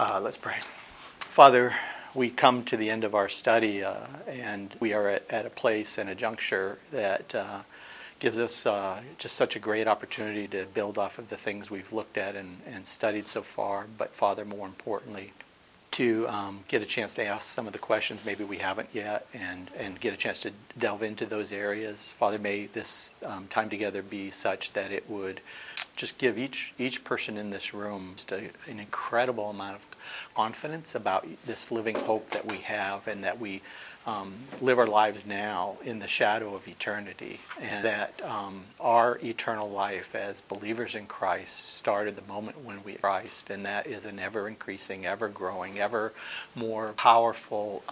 Let's pray. Father, we come to the end of our study and we are at a place and a juncture that gives us just such a great opportunity to build off of the things we've looked at and studied so far, but Father, more importantly, to get a chance to ask some of the questions maybe we haven't yet and get a chance to delve into those areas. Father, may this time together be such that it would just give each person in this room just an incredible amount of confidence about this living hope that we have and that we live our lives now in the shadow of eternity, and that our eternal life as believers in Christ started the moment when we Christ, and that is an ever-increasing, ever-growing, ever more powerful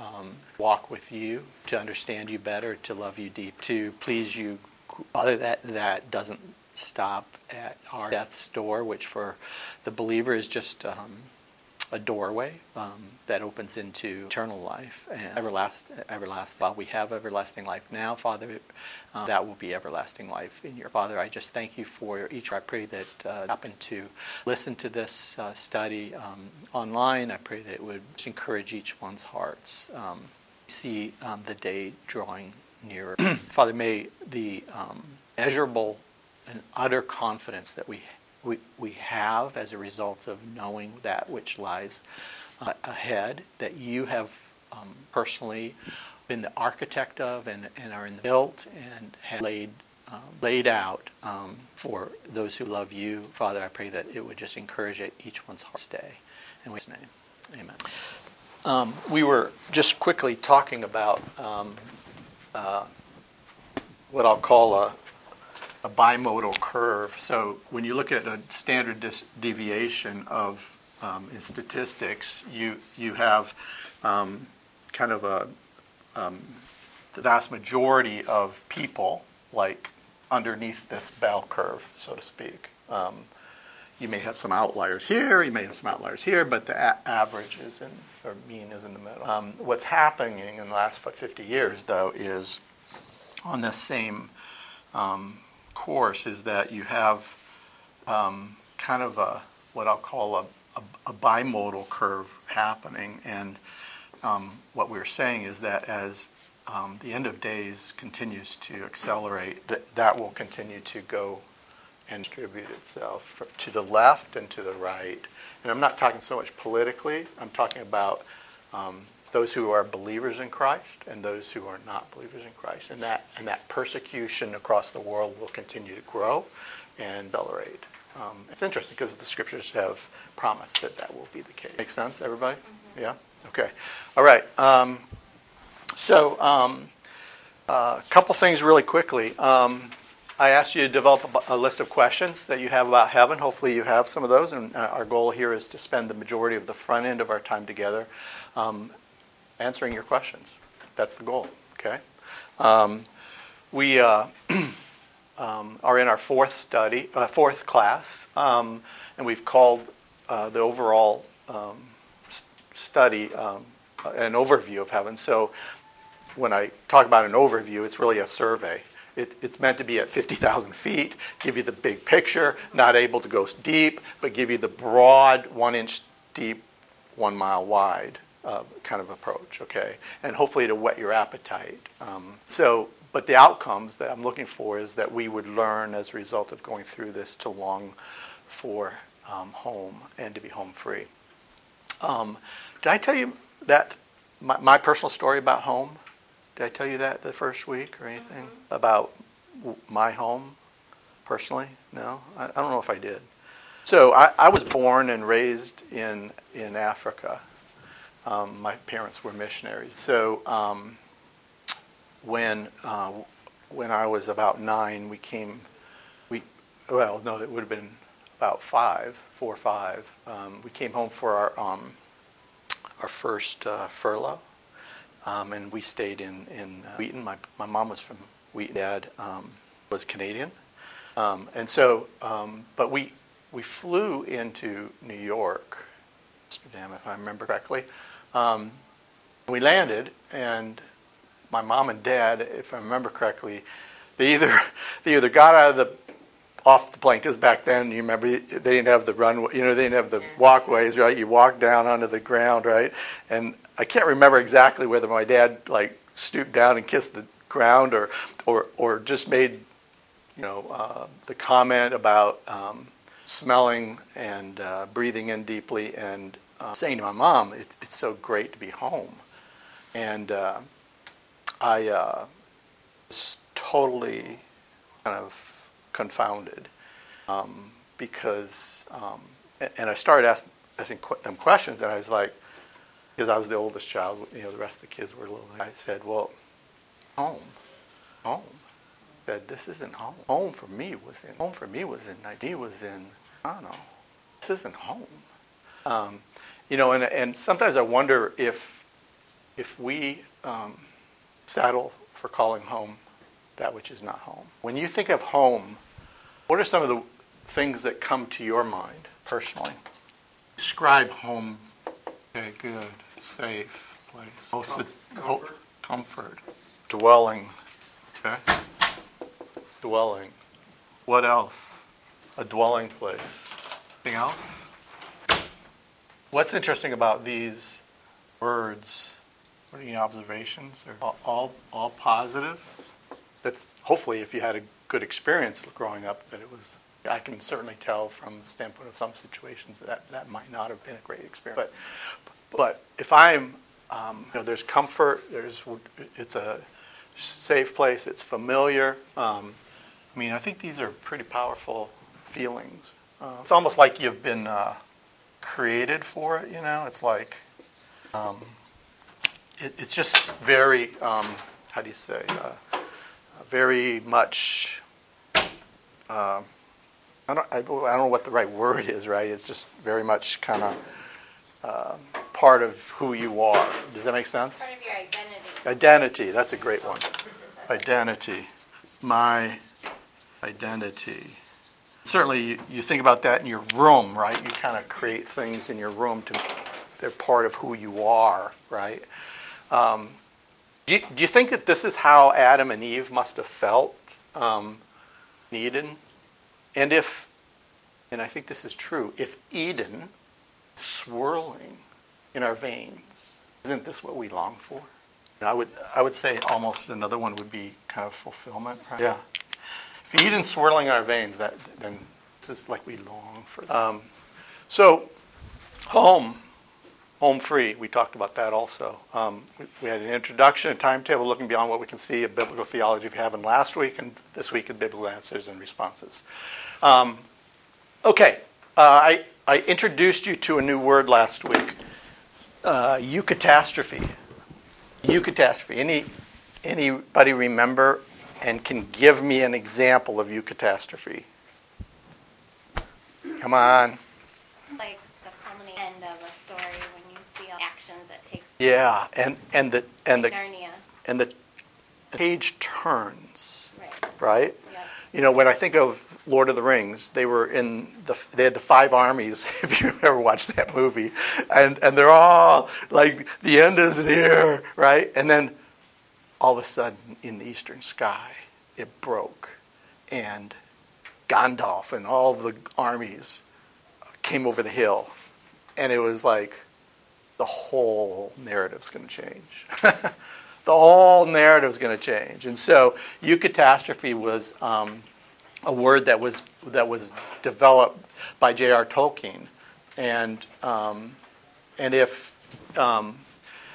walk with you, to understand you better, to love you deep, to please you. That doesn't stop at our death's door, which for the believer is just a doorway that opens into eternal life and everlasting. While we have everlasting life now, Father, that will be everlasting life in your Father. I just thank you for each. I pray that happen to listen to this study online. I pray that it would encourage each one's hearts. See the day drawing nearer. Father, may the measurable and utter confidence that we have as a result of knowing that which lies ahead, that you have personally been the architect of and are in the built and have laid out for those who love you. Father, I pray that it would just encourage each one's heart to stay. In Jesus' name, amen. We were just quickly talking about what I'll call a bimodal curve. So when you look at a standard deviation of in statistics, you have kind of the vast majority of people like underneath this bell curve, so to speak. You may have some outliers here, you may have some outliers here, but the average is in, or mean is in the middle. What's happening in the last 50 years, though, is on this same course is that you have kind of what I'll call a bimodal curve happening, and what we're saying is that as the end of days continues to accelerate, that will continue to go and distribute itself to the left and to the right. And I'm not talking so much politically, I'm talking about those who are believers in Christ and those who are not believers in Christ. And that persecution across the world will continue to grow and accelerate. It's interesting because the scriptures have promised that will be the case. Make sense, everybody? Mm-hmm. Yeah? Okay. All right. A couple things really quickly. I asked you to develop a list of questions that you have about heaven. Hopefully you have some of those, and our goal here is to spend the majority of the front end of our time together answering your questions. That's the goal, okay? We are in our fourth class, and we've called the overall study an overview of heaven. So when I talk about an overview, it's really a survey. It's meant to be at 50,000 feet, give you the big picture, not able to go deep, but give you the broad, 1-inch deep, 1 mile wide kind of approach, okay? And hopefully to whet your appetite. But the outcomes that I'm looking for is that we would learn as a result of going through this to long for home and to be home free. Did I tell you that, my personal story about home? Did I tell you that the first week or anything about my home personally? No? I don't know if I did. So I was born and raised in Africa. My parents were missionaries. So when I was about 9, it would have been about 4 or 5. We came home for our first furlough. And we stayed in Wheaton. My mom was from Wheaton. Dad was Canadian, but we flew into New York, Amsterdam, if I remember correctly. We landed, and my mom and dad, if I remember correctly, they either got out of the off the plane, because back then, you remember, they didn't have the runway, you know, they didn't have the walkways, right? You walk down onto the ground, right? And I can't remember exactly whether my dad like stooped down and kissed the ground, or just made, you know, the comment about smelling and breathing in deeply, and saying to my mom, it's so great to be home. And I was totally kind of confounded, because, and I started asking them questions, and I was like, because I was the oldest child, you know, the rest of the kids were little. I said, well, home. That this isn't home. Home for me was in Nigeria, was in Toronto. This isn't home. You know, and sometimes I wonder if we settle for calling home that which is not home. When you think of home, what are some of the things that come to your mind personally? Describe home. Okay, good, safe place. Comfort. Dwelling. Okay. Dwelling. What else? A dwelling place. Anything else? What's interesting about these words? What are your observations? Are all positive? That's hopefully, if you had a good experience growing up, that it was. I can certainly tell from the standpoint of some situations that might not have been a great experience. But if I'm, you know, there's comfort. It's a safe place. It's familiar. I mean, I think these are pretty powerful feelings. It's almost like you've been created for it. You know, it's like it's just very. How do you say? Very much. I don't know what the right word is, right? It's just very much kind of part of who you are. Does that make sense? Part of your identity. That's a great one. Identity. My identity. Certainly, you think about that in your room, right? You kind of create things in your room they're part of who you are, right? Do you think that this is how Adam and Eve must have felt in Eden? And if, and I think this is true, if Eden swirling in our veins, isn't this what we long for? I would say almost another one would be kind of fulfillment, right? Yeah. If Eden swirling in our veins, then this is like we long for that. So home free, we talked about that also. We had an introduction, a timetable looking beyond what we can see of biblical theology of heaven last week, and this week of biblical answers and responses. Okay, I introduced you to a new word last week, eucatastrophe. Eucatastrophe. Anybody remember and can give me an example of eucatastrophe? Come on. It's like the culminating end of a story when you see actions that take place. Yeah, and the page turns. Right? Yeah. You know, when I think of Lord of the Rings, they had the five armies, if you ever watched that movie. And they're all like, the end is near, right? And then all of a sudden in the eastern sky it broke, and Gandalf and all the armies came over the hill, and it was like the whole narrative's going to change. The whole narrative's going to change. And so eucatastrophe was a word that was developed by J.R. Tolkien, and if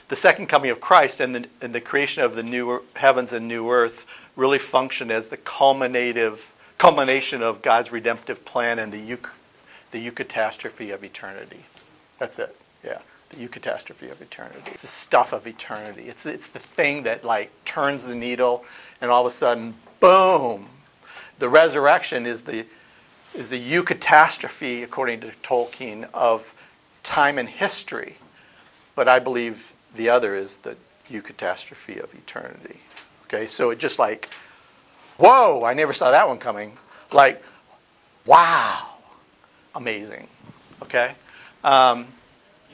the second coming of Christ and the creation of the new heavens and new earth really function as the culmination of God's redemptive plan and the eucatastrophe of eternity. That's it. Yeah. The eucatastrophe of eternity. It's the stuff of eternity. It's the thing that like turns the needle, and all of a sudden, boom! The resurrection is the eucatastrophe, according to Tolkien, of time and history. But I believe the other is the eucatastrophe of eternity. Okay, so it just like, whoa! I never saw that one coming. Like, wow! Amazing. Okay.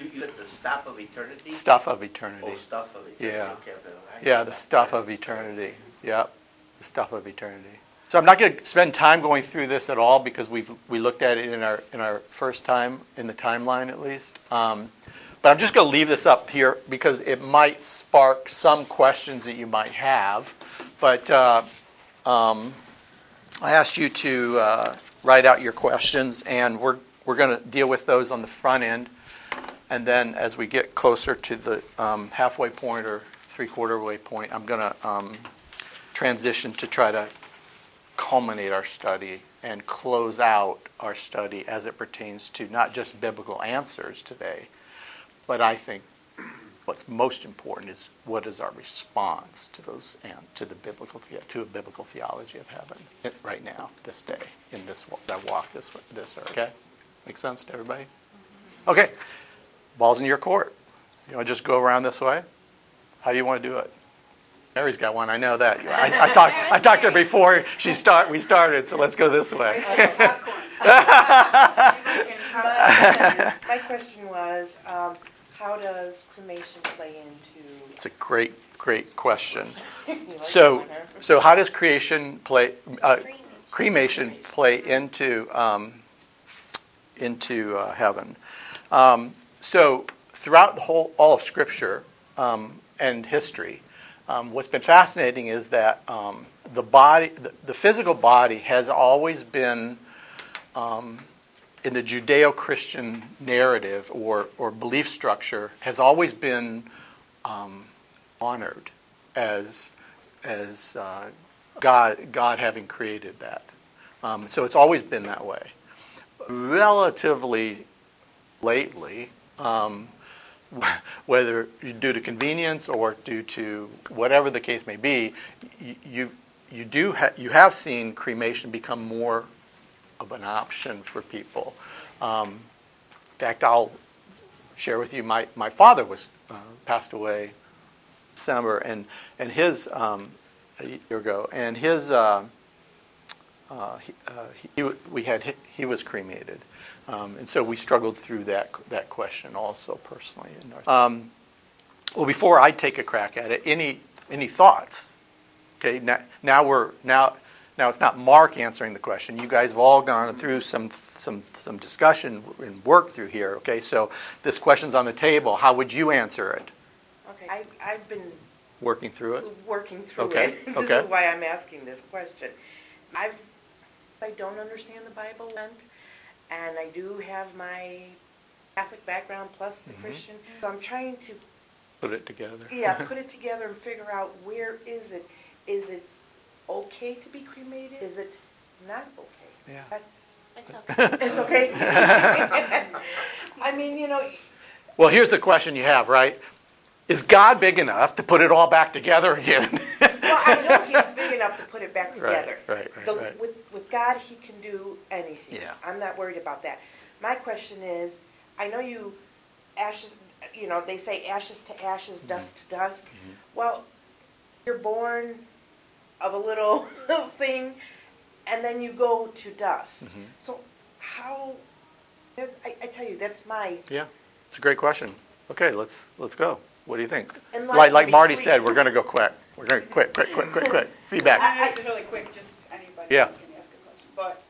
You said the stuff of eternity? Stuff of eternity. Oh, stuff of eternity. Yeah, okay, so yeah, the stuff of eternity. Yep, the stuff of eternity. So I'm not going to spend time going through this at all because we looked at it in our first time, in the timeline at least. But I'm just going to leave this up here because it might spark some questions that you might have. But I asked you to write out your questions, and we're going to deal with those on the front end. And then as we get closer to the halfway point or three-quarter way point, I'm going to transition to try to culminate our study and close out our study as it pertains to not just biblical answers today, but I think what's most important is what is our response to those and to a biblical theology of heaven right now, this day, in this walk. Okay, makes sense to everybody? Okay, ball's in your court. You want to just go around this way? How do you want to do it? Mary's got one. I know that. I talked to her before we started. So let's go this way. My question was, how does cremation play into? It's a great question. So how does cremation play into heaven? So throughout the all of Scripture and history. What's been fascinating is that the physical body has always been, in the Judeo-Christian narrative or belief structure, has always been honored as God having created that. So it's always been that way. Relatively lately, whether due to convenience or due to whatever the case may be, you have seen cremation become more of an option for people. In fact, I'll share with you my father was passed away in December, and his a year ago, and his he was cremated. And so we struggled through that question also personally. Well, before I take a crack at it, any thoughts? Okay, now it's not Mark answering the question. You guys have all gone through some discussion and work through here. Okay, so this question's on the table. How would you answer it? Okay, I've been working through it. Okay. This is why I'm asking this question. I don't understand the Bible. And I do have my Catholic background plus the Christian. So I'm trying to put it together. Yeah, put it together and figure out where is it? Is it okay to be cremated? Is it not okay? Yeah. It's okay. It's okay. I mean, you know. Well, here's the question you have, right? Is God big enough to put it all back together again? Well, I know He's big enough to put it back together. Right. With God, He can do anything. Yeah. I'm not worried about that. My question is, I know ashes. You know, they say ashes to ashes, dust to dust. Mm-hmm. Well, you're born of a little thing, and then you go to dust. Mm-hmm. So how? I tell you, that's my. Yeah, it's a great question. Okay, let's go. What do you think? Like Marty said, we're going to go quick. We're going to quick. Feedback. It's really quick, just anybody can ask a question. But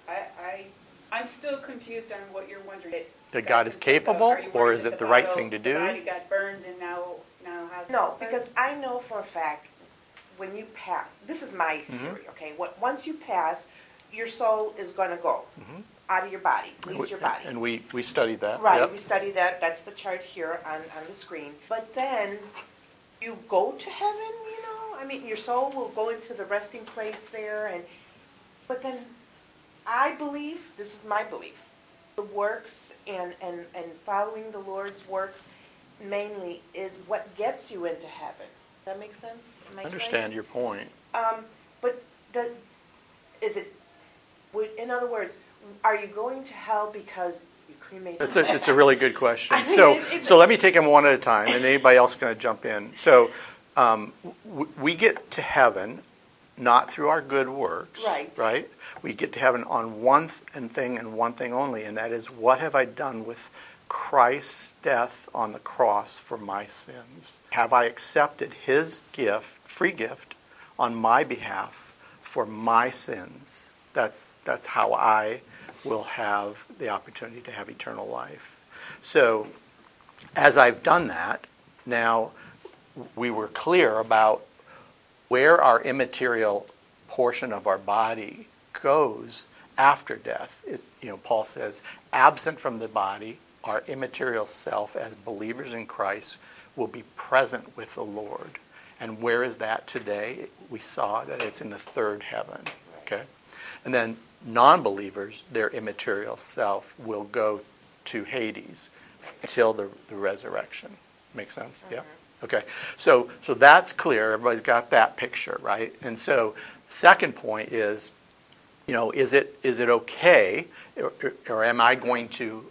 I'm still confused on what you're wondering. That God is capable, or is it the right thing to do? The body got burned, and now how's No, because I know for a fact, when you pass, this is my theory, okay? Once you pass, your soul is going to go out of your body, leaves your body. And we studied that. Right, yep. We studied that. That's the chart here on the screen. But then you go to heaven, you know? I mean, your soul will go into the resting place there. But then I believe, this is my belief, the works and following the Lord's works mainly is what gets you into heaven. Does that make sense? I understand your point. But in other words, are you going to hell because you cremated? It's a really good question. I mean, so let me take them one at a time, and anybody else is going to jump in. So we get to heaven not through our good works, right? We get to heaven on one thing only, and that is, what have I done with Christ's death on the cross for my sins? Have I accepted His free gift on my behalf for my sins. That's how I will have the opportunity to have eternal life. So as I've done that, now we were clear about where our immaterial portion of our body goes after death. It's, you know, Paul says, absent from the body, our immaterial self as believers in Christ will be present with the Lord. And where is that today? We saw that it's in the third heaven. Okay? And then non-believers, their immaterial self will go to Hades until the resurrection. Make sense? Yeah? Okay. So that's clear. Everybody's got that picture, right? And so second point is, you know, is it okay, or am I going to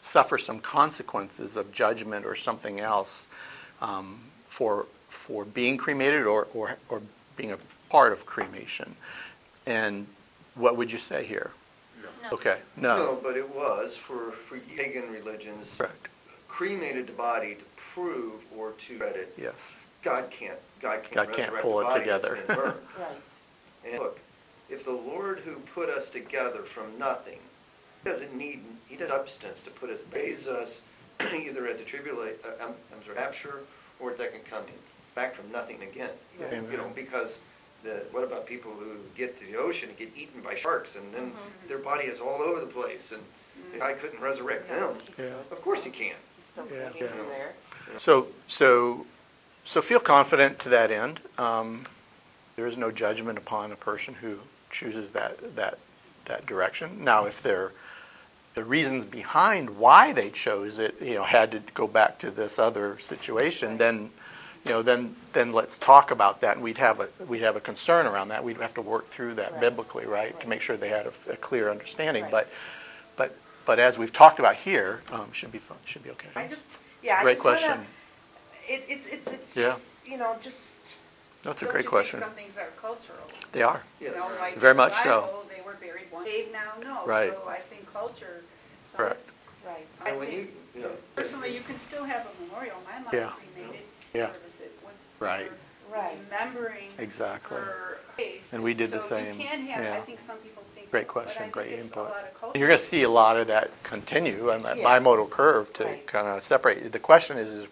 suffer some consequences of judgment or something else for being cremated or being a part of cremation? And what would you say here? No. Okay, no. No, but it was for pagan religions. Correct. Cremated the body to prove or to credit. Yes. God can't pull it together. Right. And look, if the Lord who put us together from nothing, he doesn't need substance to put us, raise us either at the rapture or at the second coming, back from nothing again. Yeah. You know, because what about people who get to the ocean and get eaten by sharks and then their body is all over the place and the guy couldn't resurrect them? Yeah. Of course he can. He's still hanging in there. So feel confident to that end. There is no judgment upon a person who chooses that direction. Now, if the reasons behind why they chose it, you know, had to go back to this other situation, then, you know, then let's talk about that, and we'd have a concern around that. We'd have to work through that biblically, right, to make sure they had a clear understanding. Right. But as we've talked about here, should be okay. Great question. No, it's a great question. Some things are cultural. They are. Yes. You know, like very much so. They were buried once. They now know. Right. So I think culture. So correct. Right. I think personally, you can still have a memorial. My mom cremated service. It was remembering exactly her faith. And we did the same. You can have. Yeah. I think some people think. Great question. Great input. You're going to see a lot of that continue on that bimodal curve to kind of separate. The question is.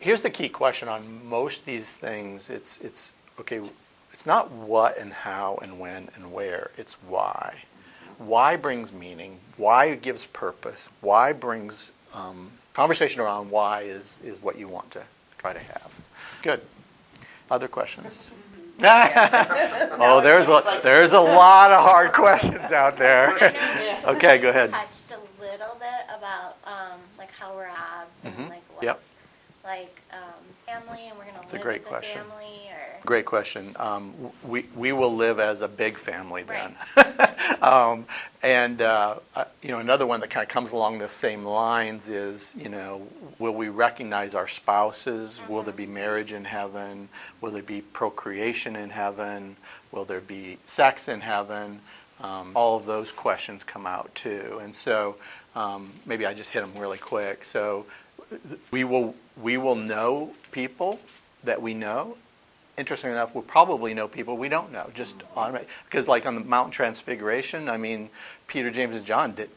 Here's the key question on most of these things. It's okay. It's not what and how and when and where. It's why. Why brings meaning. Why gives purpose. Why brings conversation around why is what you want to try to have. Good. Other questions? Oh, there's a lot of hard questions out there. Okay, go ahead. Touched a little bit about like how we're abs and like what's. Yep. Like family, and we're going to live as a family? Or? Great question. We will live as a big family then. Right. You know, another one that kind of comes along the same lines is, you know, will we recognize our spouses? Mm-hmm. Will there be marriage in heaven? Will there be procreation in heaven? Will there be sex in heaven? All of those questions come out too. And so maybe I just hit them really quick. So we will know people that we know. Interestingly enough, we'll probably know people we don't know. Just automatically, because like on the Mount Transfiguration, I mean, Peter, James, and John did.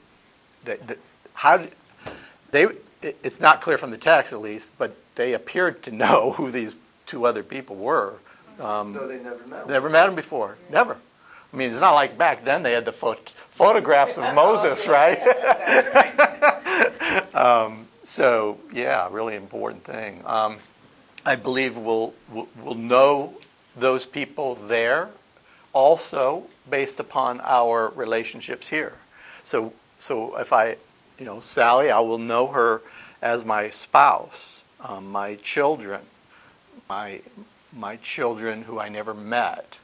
It's not clear from the text, at least, but they appeared to know who these two other people were. Though they never met them. Never met them before. Yeah. Never. I mean, it's not like back then they had the photographs of Moses, right? So yeah, really important thing. I believe we'll know those people there, also based upon our relationships here. So if I, you know, Sally, I will know her as my spouse, my children, my children who I never met,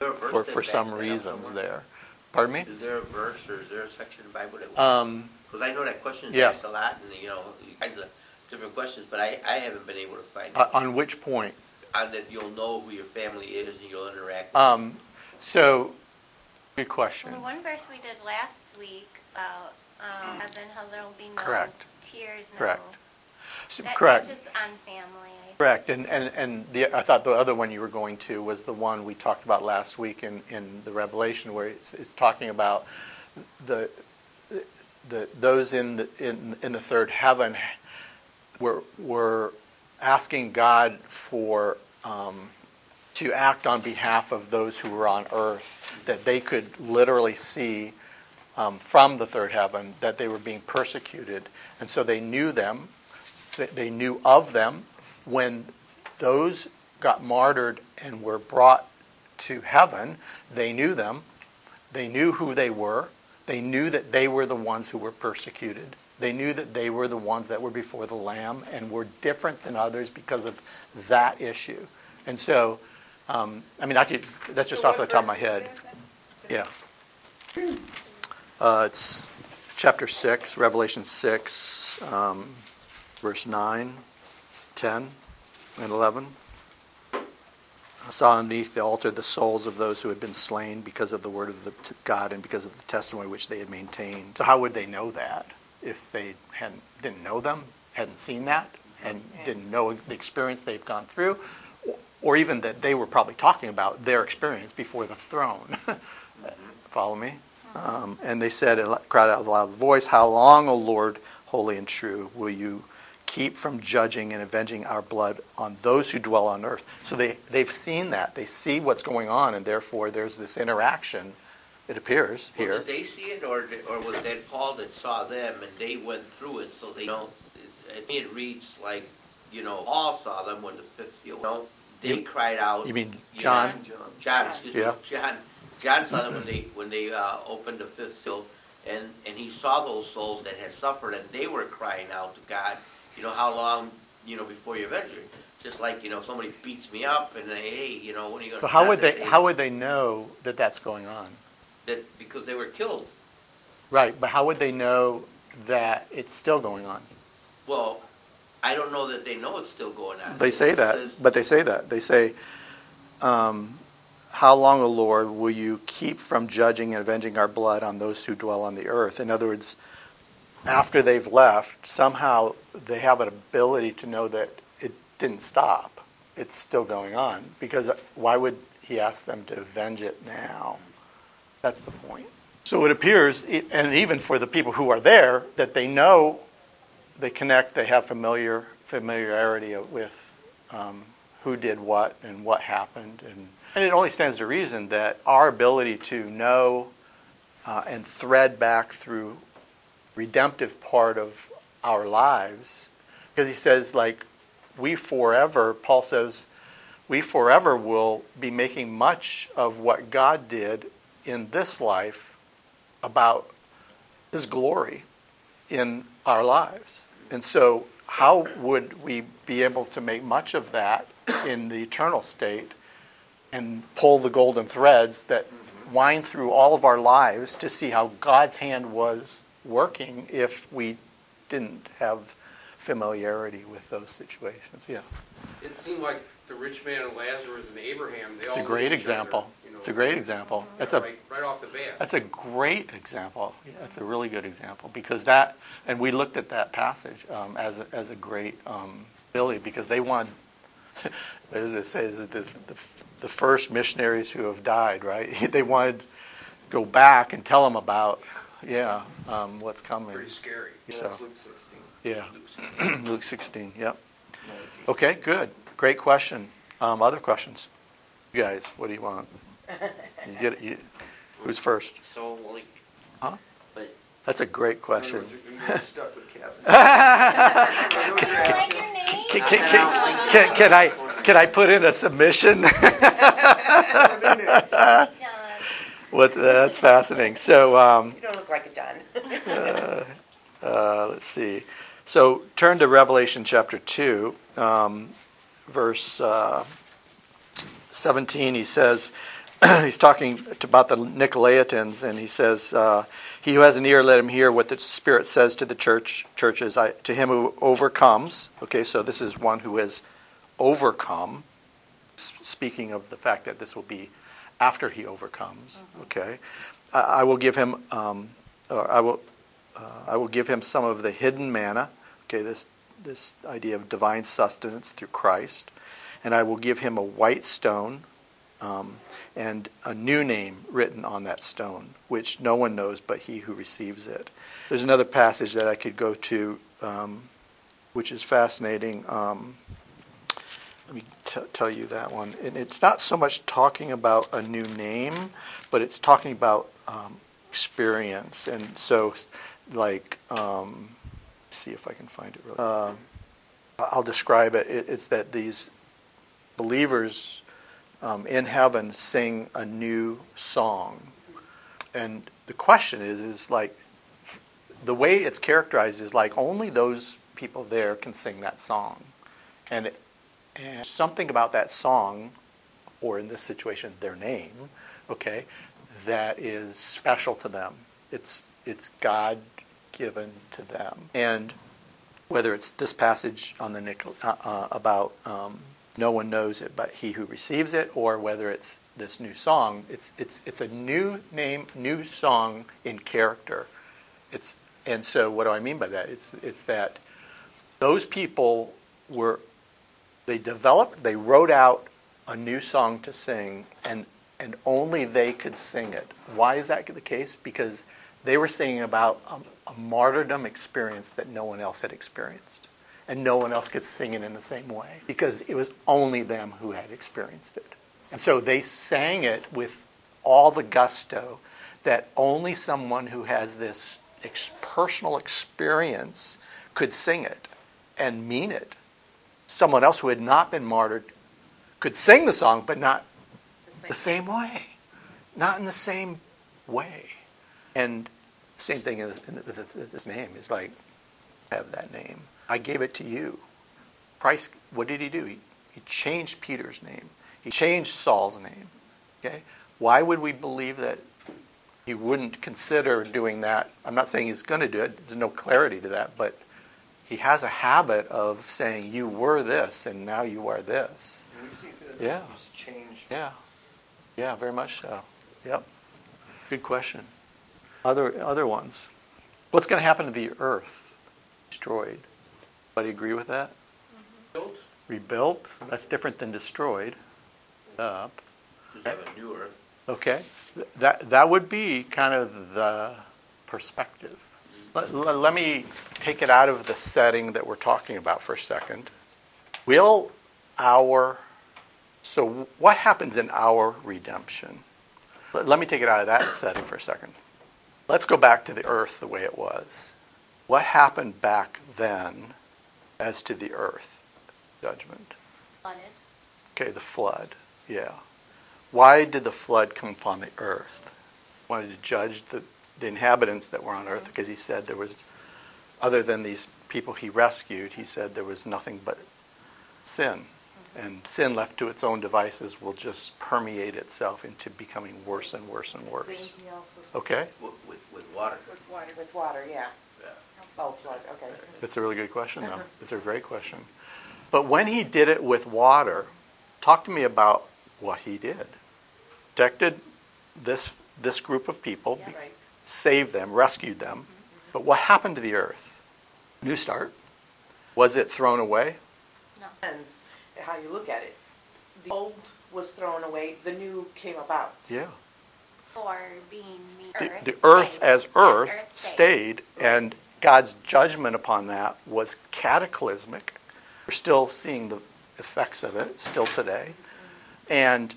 for some reasons there. Pardon me? Is there a verse or is there a section of the Bible that? Because I know that question is asked a lot, and you know, kinds of different questions, but I haven't been able to find it. On which point? On that you'll know who your family is and you'll interact with them. So, good question. Well, the one verse we did last week about heaven, how there will be no tears. No. Correct. Correct. That touches on family. Correct. And I thought the other one you were going to was the one we talked about last week in the Revelation, where it's talking about those in the third heaven were asking God for to act on behalf of those who were on earth, that they could literally see from the third heaven that they were being persecuted, and so they knew them. They knew of them when those got martyred and were brought to heaven. They knew them. They knew who they were. They knew that they were the ones who were persecuted. They knew that they were the ones that were before the Lamb and were different than others because of that issue. And so, that's just off the top of my head. Yeah. It's chapter 6, Revelation 6, verse 9, 10, and 11. I saw underneath the altar the souls of those who had been slain because of the word of God and because of the testimony which they had maintained. So how would they know that? If they didn't know them, hadn't seen that, and didn't know the experience they've gone through, or even that they were probably talking about their experience before the throne. Follow me? And they said, cried out with a loud voice, "How long, O Lord, holy and true, will you keep from judging and avenging our blood on those who dwell on earth?" So they've seen that. They see what's going on, and therefore there's this interaction. It appears here. Well, did they see it, or was that Paul that saw them and they went through it? So they don't. It reads like, Paul saw them when the fifth seal. They cried out. You mean John? Yeah, John. Excuse me. John. John saw them when they opened the fifth seal, and he saw those souls that had suffered, and they were crying out to God. How long? Before you avenge it. Just like somebody beats me up, and when are you going to? But how would they? How would they know that that's going on? That because they were killed. Right, but how would they know that it's still going on? Well, I don't know that they know it's still going on. They say that, but they say that. They say, "How long, O Lord, will you keep from judging and avenging our blood on those who dwell on the earth?" In other words, after they've left, somehow they have an ability to know that it didn't stop. It's still going on. Because why would he ask them to avenge it now? That's the point. So it appears, and even for the people who are there, that they know, they connect, they have familiarity with who did what and what happened. And it only stands to reason that our ability to know and thread back through redemptive part of our lives, because he says, Paul says, we forever will be making much of what God did in this life about his glory in our lives. And so how would we be able to make much of that in the eternal state and pull the golden threads that wind through all of our lives to see how God's hand was working if we didn't have familiarity with those situations? Yeah. It seemed like the rich man and Lazarus and Abraham, it's all a great example. It's a great example. That's right off the bat. That's a great example. Yeah, that's a really good example, because that, and we looked at that passage as a great ability, because they wanted, as it says, the first missionaries who have died, right? They wanted to go back and tell them about what's coming. Pretty scary. So, yeah, Luke 16. Yeah, Luke 16. Yep. 19. Okay, good. Great question. Other questions, you guys? What do you want? You get it, who's first? So, huh? But that's a great question. You're stuck with Kevin. Can I put in a submission? What? That's fascinating. So you don't look like a John. Let's see. So turn to Revelation chapter 2, verse 17. He says. He's talking about the Nicolaitans, and he says, "He who has an ear, let him hear what the Spirit says to the churches. To him who overcomes." Okay, so this is one who has overcome, speaking of the fact that this will be after he overcomes. Okay, I will give him, I will give him some of the hidden manna. Okay, this this idea of divine sustenance through Christ. And I will give him a white stone and a new name written on that stone, which no one knows but he who receives it. There's another passage that I could go to, which is fascinating. Let me tell you that one. And it's not so much talking about a new name, but it's talking about experience. And so, like, see if I can find it really. I'll describe it. It's that these believers in heaven sing a new song. And the question is like, the way it's characterized is like only those people there can sing that song. And something about that song, or in this situation, their name, okay, that is special to them. It's God given to them. And whether it's this passage on the about no one knows it but he who receives it, or whether it's this new song, it's a new name, new song in character. And so what do I mean by that? It's that those people were. They wrote out a new song to sing, and only they could sing it. Why is that the case? Because they were singing about a martyrdom experience that no one else had experienced. And no one else could sing it in the same way, because it was only them who had experienced it. And so they sang it with all the gusto that only someone who has this personal experience could sing it and mean it. Someone else who had not been martyred could sing the song, but not the same way. Not in the same way. And same thing with this name. It's like, I have that name. I gave it to you. Christ, what did he do? He changed Peter's name. He changed Saul's name. Okay? Why would we believe that he wouldn't consider doing that? I'm not saying he's going to do it. There's no clarity to that, but he has a habit of saying, you were this, and now you are this. And we see that it's changed. Yeah. Yeah, very much so. Yep. Good question. Other ones. What's going to happen to the earth? Destroyed. Anybody agree with that? Mm-hmm. Rebuilt. That's different than destroyed. Up. You have a new earth. Okay. That would be kind of the perspective. Let me take it out of the setting that we're talking about for a second. So what happens in our redemption? Let me take it out of that setting for a second. Let's go back to the earth the way it was. What happened back then as to the earth? Judgment. Flooded. Okay, the flood, yeah. Why did the flood come upon the earth? Wanted to judge the inhabitants that were on earth, because he said there was, other than these people he rescued, he said there was nothing but sin. Mm-hmm. And sin left to its own devices will just permeate itself into becoming worse and worse and worse. Okay? With water. With water, yeah. Oh, flood, okay. That's a really good question, though. It's a great question. But when he did it with water, talk to me about what he did. Protected this group of people. Yeah, right. Saved them, rescued them. But what happened to the earth? New start. Was it thrown away? No. Depends how you look at it. The old was thrown away, the new came about. Yeah. Or being the earth as earth stayed, and God's judgment upon that was cataclysmic. We're still seeing the effects of it still today. And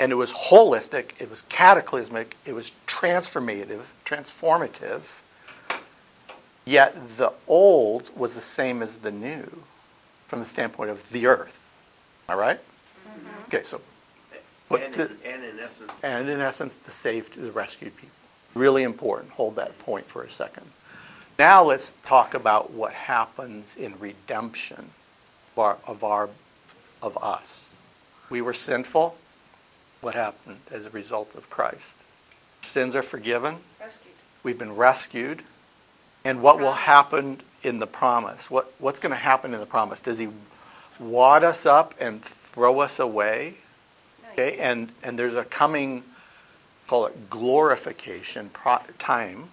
it was holistic, it was cataclysmic, it was transformative, yet the old was the same as the new from the standpoint of the earth. All right? Mm-hmm. Okay, so... And in essence, the saved, the rescued people. Really important. Hold that point for a second. Now let's talk about what happens in redemption of us. We were sinful. What happened as a result of Christ? Sins are forgiven. Rescued. We've been rescued. And what will happen in the promise? What's going to happen in the promise? Does he wad us up and throw us away? No, okay. And there's a coming, call it glorification time,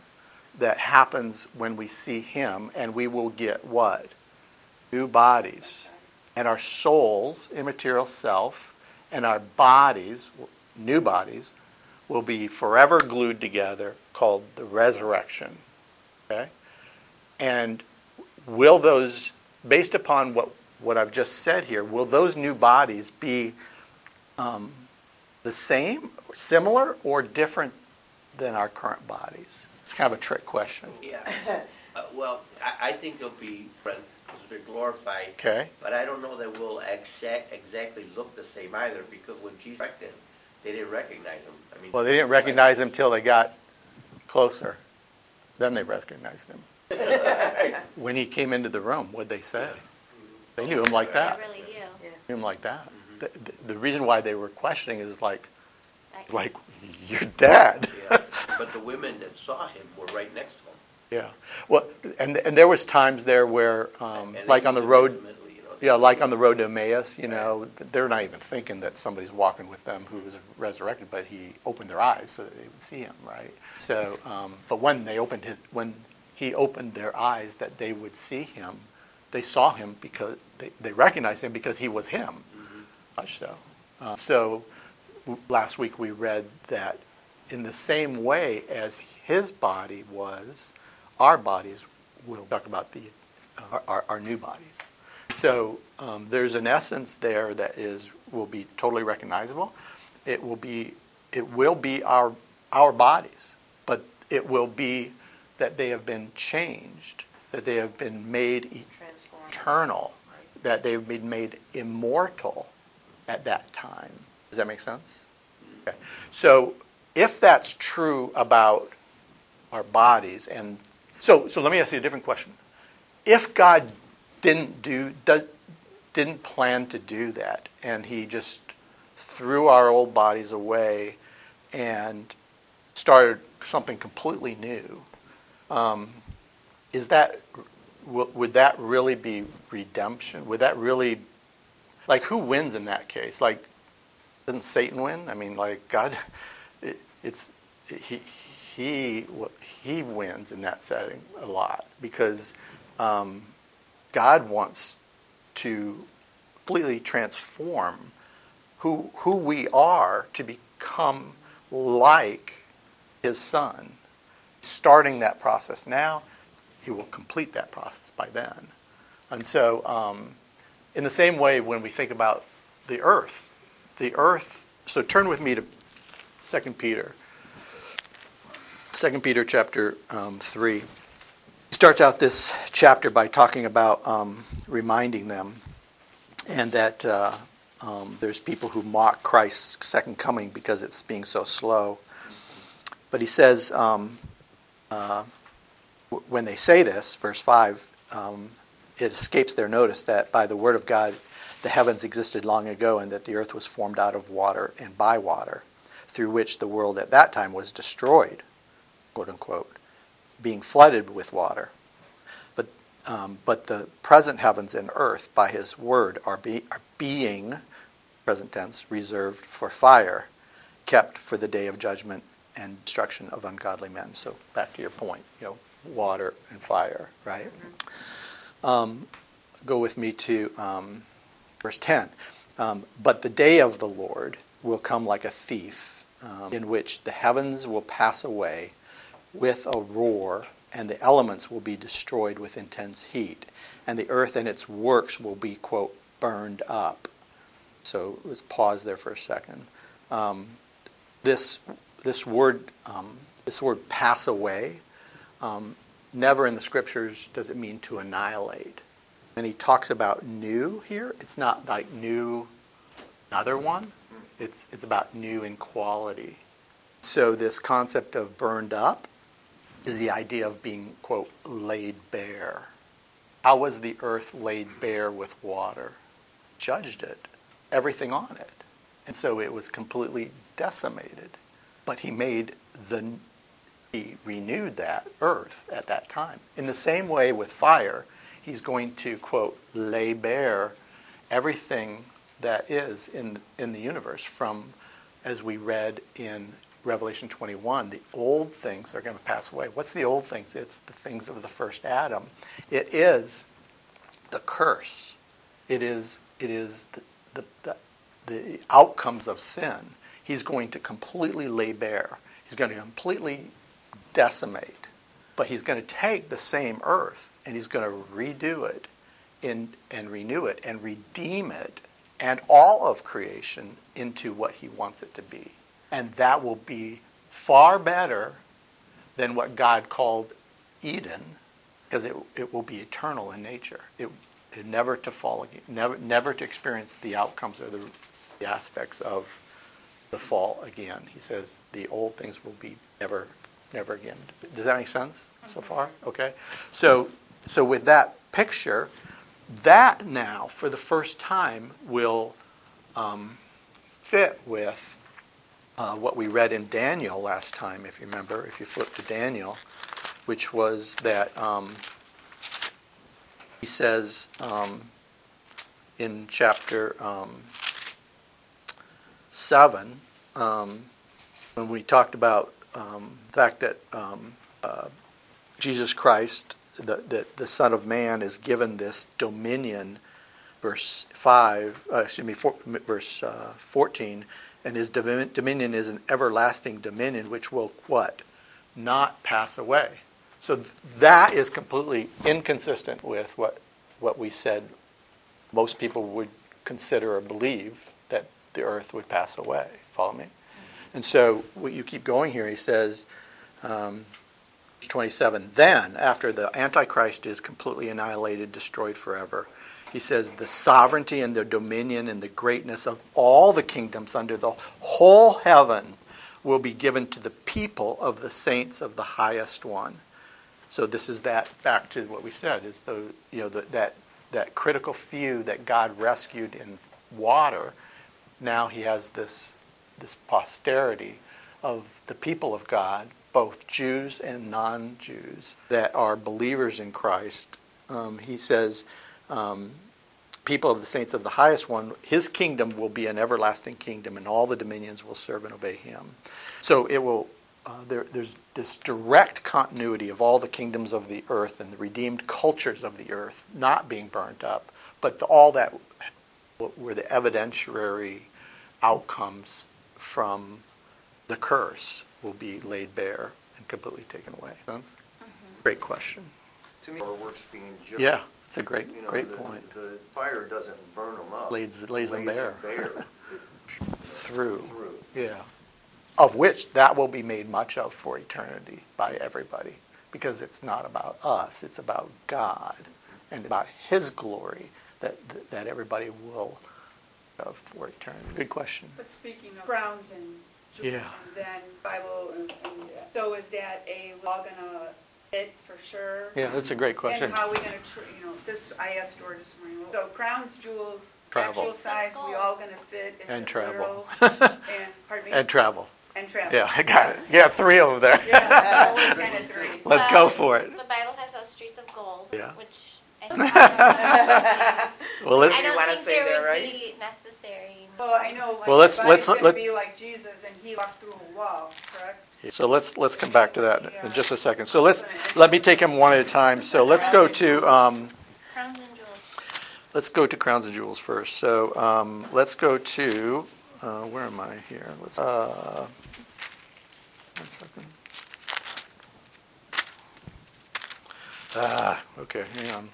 that happens when we see him, and we will get what? two bodies. And our souls, immaterial self, and our bodies, new bodies, will be forever glued together, called the resurrection. Okay? And will those, based upon what I've just said here, will those new bodies be the same, similar, or different than our current bodies? It's kind of a trick question. Yeah. Well, I think they'll be different because they're glorified. Okay. But I don't know that we'll exactly look the same either, because when Jesus resurrected, they didn't recognize him. I mean, well, they didn't recognize him till they got closer. Then they recognized him. When he came into the room, what'd they say? They knew him like that. They really do. Yeah. Knew him like that. Mm-hmm. The reason why they were questioning is like you're dead. Yeah. But the women that saw him were right next to him. Yeah. Well, and there was times there where, like on the road, yeah, like on the road to Emmaus, you know, they're not even thinking that somebody's walking with them who was resurrected, but he opened their eyes so that they would see him, right? So, but when they opened his, when he opened their eyes that they would see him, they saw him because they recognized him because he was him. Mm-hmm. So last week we read that in the same way as his body was, our bodies will talk about the our new bodies. So there's an essence there that will be totally recognizable. It will be our bodies, but it will be that they have been changed, that they have been made eternal, that they've been made immortal at that time. Does that make sense? Okay. So if that's true about our bodies and So let me ask you a different question. If God didn't plan to do that, and he just threw our old bodies away and started something completely new, would that really be redemption? Would that really, like, who wins in that case? Like, doesn't Satan win? I mean, like, God, He wins in that setting a lot because God wants to completely transform who we are to become like his son. Starting that process now, he will complete that process by then. And so in the same way when we think about the earth, so turn with me to 2 Peter. 2 Peter chapter 3 starts out this chapter by talking about reminding them and that there's people who mock Christ's second coming because it's being so slow. But he says, when they say this, verse 5, it escapes their notice that by the word of God the heavens existed long ago and that the earth was formed out of water and by water, through which the world at that time was destroyed, quote unquote, being flooded with water. But the present heavens and earth by his word are being, present tense, reserved for fire, kept for the day of judgment and destruction of ungodly men. So back to your point, you know, water and fire, right? Mm-hmm. Go with me to verse 10. But the day of the Lord will come like a thief, in which the heavens will pass away with a roar, and the elements will be destroyed with intense heat, and the earth and its works will be, quote, burned up. So let's pause there for a second. This word pass away, never in the scriptures does it mean to annihilate. When he talks about new here, it's not like new another one. It's about new in quality. So this concept of burned up is the idea of being, quote, laid bare. How was the earth laid bare with water? Judged it, everything on it. And so it was completely decimated. But he renewed that earth at that time. In the same way with fire, he's going to, quote, lay bare everything that is in the universe from, as we read in Revelation 21, the old things are going to pass away. What's the old things? It's the things of the first Adam. It is the curse. It is the outcomes of sin. He's going to completely lay bare. He's going to completely decimate. But he's going to take the same earth and he's going to redo it and renew it and redeem it and all of creation into what he wants it to be. And that will be far better than what God called Eden, because it will be eternal in nature. It never to fall again, never to experience the outcomes or the aspects of the fall again. He says the old things will be never again. Does that make sense so far? Okay. So with that picture, that now for the first time will fit with what we read in Daniel last time, if you remember, if you flip to Daniel, which was that he says in chapter 7, when we talked about the fact that Jesus Christ, the Son of Man, is given this dominion, verse 14, and his dominion is an everlasting dominion which will what? Not pass away. So that is completely inconsistent with what we said most people would consider or believe, that the earth would pass away. Follow me? And so you keep going here. He says, 27, then, after the Antichrist is completely annihilated, destroyed forever, he says, the sovereignty and the dominion and the greatness of all the kingdoms under the whole heaven will be given to the people of the saints of the highest one. So this is that, back to what we said, is that critical few that God rescued in water. Now he has this posterity of the people of God, both Jews and non-Jews, that are believers in Christ. He says, people of the saints of the highest one, his kingdom will be an everlasting kingdom, and all the dominions will serve and obey him. So it will. There's this direct continuity of all the kingdoms of the earth and the redeemed cultures of the earth not being burnt up, but all that were the evidentiary outcomes from the curse will be laid bare and completely taken away. Mm-hmm. Great question. To me, our works being judged. Yeah, it's a great point. The fire doesn't burn them up. Lays them bare. Through. Yeah. Of which that will be made much of for eternity by everybody. Because it's not about us, it's about God and about his glory that everybody will have for eternity. Good question. But speaking of crowns and yeah. And then Bible, and so is that a law gonna fit for sure? Yeah, that's a great question. And how are we gonna, this I asked George this morning. So crowns, jewels, travel, actual size, we all gonna fit in and travel. And travel. And travel. Yeah, I got it. Yeah, three of them there. Yeah, three. Let's go for it. The Bible talks about streets of gold, yeah. Which I don't I don't think say there would right? be necessary. Well, I know. Like, well, let's be like Jesus, and he walked through a wall, correct? Yeah. So let's come back to that in just a second. So let me take them one at a time. So let's go to crowns and jewels. Let's go to crowns and jewels first. So let's go to where am I here? Let's 1 second. Okay, hang on.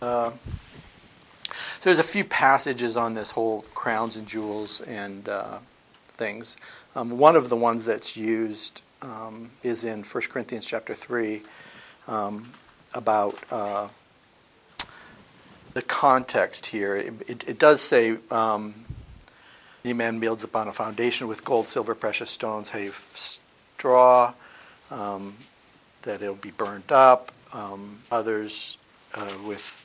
So there's a few passages on this whole crowns and jewels and things. One of the ones that's used is in 1 Corinthians chapter 3 about the context here. It does say, the man builds upon a foundation with gold, silver, precious stones, hay, straw, that it'll be burned up. Others with...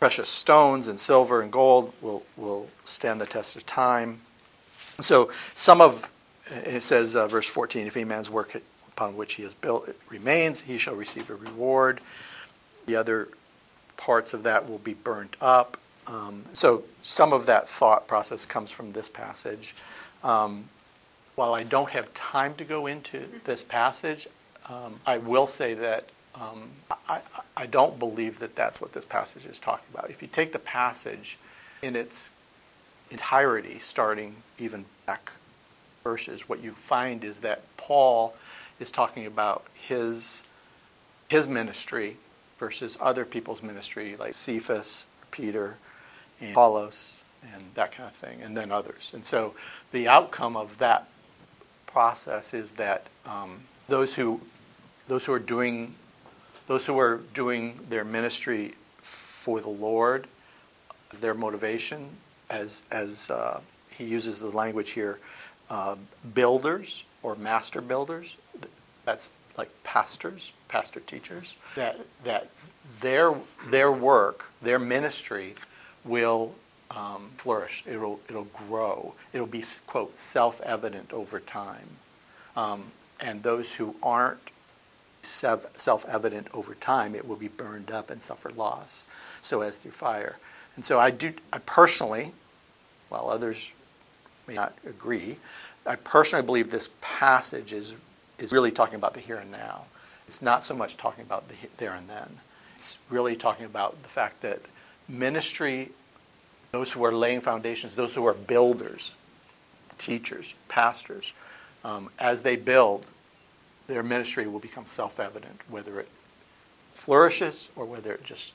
precious stones and silver and gold will stand the test of time. So it says, verse 14, if any man's work upon which he has built it remains, he shall receive a reward. The other parts of that will be burnt up. So some of that thought process comes from this passage. While I don't have time to go into this passage, I will say that I don't believe that that's what this passage is talking about. If you take the passage in its entirety, starting even back verses, what you find is that Paul is talking about his ministry versus other people's ministry, like Cephas, Peter, and Apollos, and that kind of thing, and then others. And so the outcome of that process is that those who are doing their ministry for the Lord as their motivation, as he uses the language here, builders or master builders. That's like pastors, pastor teachers. That their work, their ministry, will flourish. It'll grow. It'll be, quote, self-evident over time. And those who aren't self-evident over time, it will be burned up and suffer loss, so as through fire. And so I personally, while others may not agree, I personally believe this passage is really talking about the here and now. It's not so much talking about the there and then. It's really talking about the fact that ministry, those who are laying foundations, those who are builders, teachers, pastors, as they build, their ministry will become self-evident, whether it flourishes or whether it just...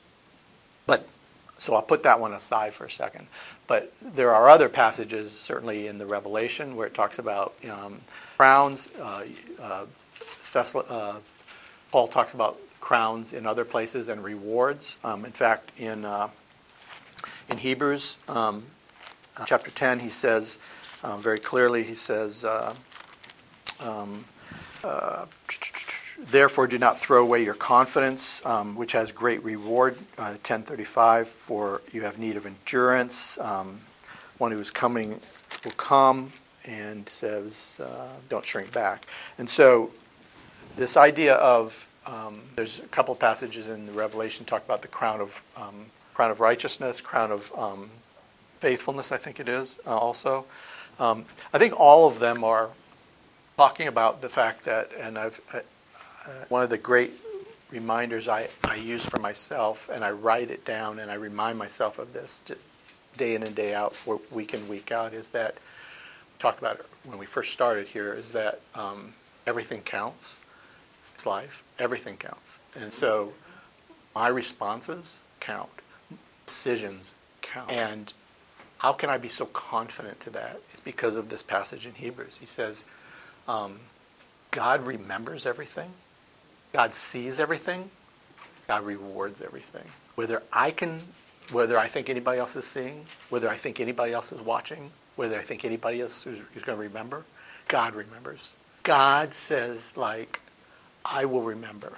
But so I'll put that one aside for a second. But there are other passages, certainly in the Revelation, where it talks about crowns. Paul talks about crowns in other places and rewards. In fact, in Hebrews chapter 10, he says very clearly, he says... therefore do not throw away your confidence, which has great reward, 10:35, for you have need of endurance, one who is coming will come, and says, don't shrink back. And so this idea of, there's a couple of passages in the Revelation talk about the crown of righteousness, crown of faithfulness, I think it is, also. I think all of them are talking about the fact that, and one of the great reminders I use for myself, and I write it down and I remind myself of this day in and day out, week in, week out, is that, we talked about it when we first started here, is that everything counts. It's life. Everything counts. And so my responses count. Decisions count. And how can I be so confident to that? It's because of this passage in Hebrews. He says, God remembers everything. God sees everything. God rewards everything. Whether I think anybody else is seeing, whether I think anybody else is watching, whether I think anybody else is going to remember, God remembers. God says, like, I will remember.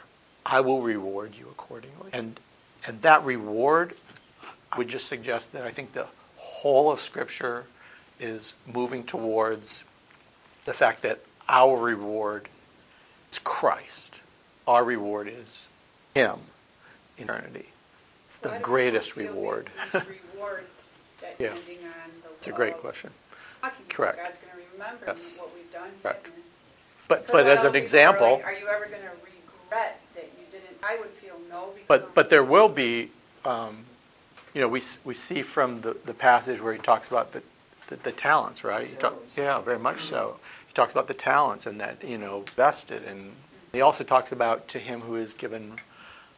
I will reward you accordingly. And that reward, I would just suggest that I think the whole of Scripture is moving towards the fact that our reward is Christ. Our reward is Him in eternity. It's the greatest reward. Rewards that yeah. Using on the it's a great question. Correct. God's going to remember what we've done. Correct. But as an example... Like, are you ever going to regret that you didn't... I would feel no... But there will be... we see from the passage where he talks about the talents, right? Yeah, very much so. He talks about the talents and that, vested. And he also talks about to him who is given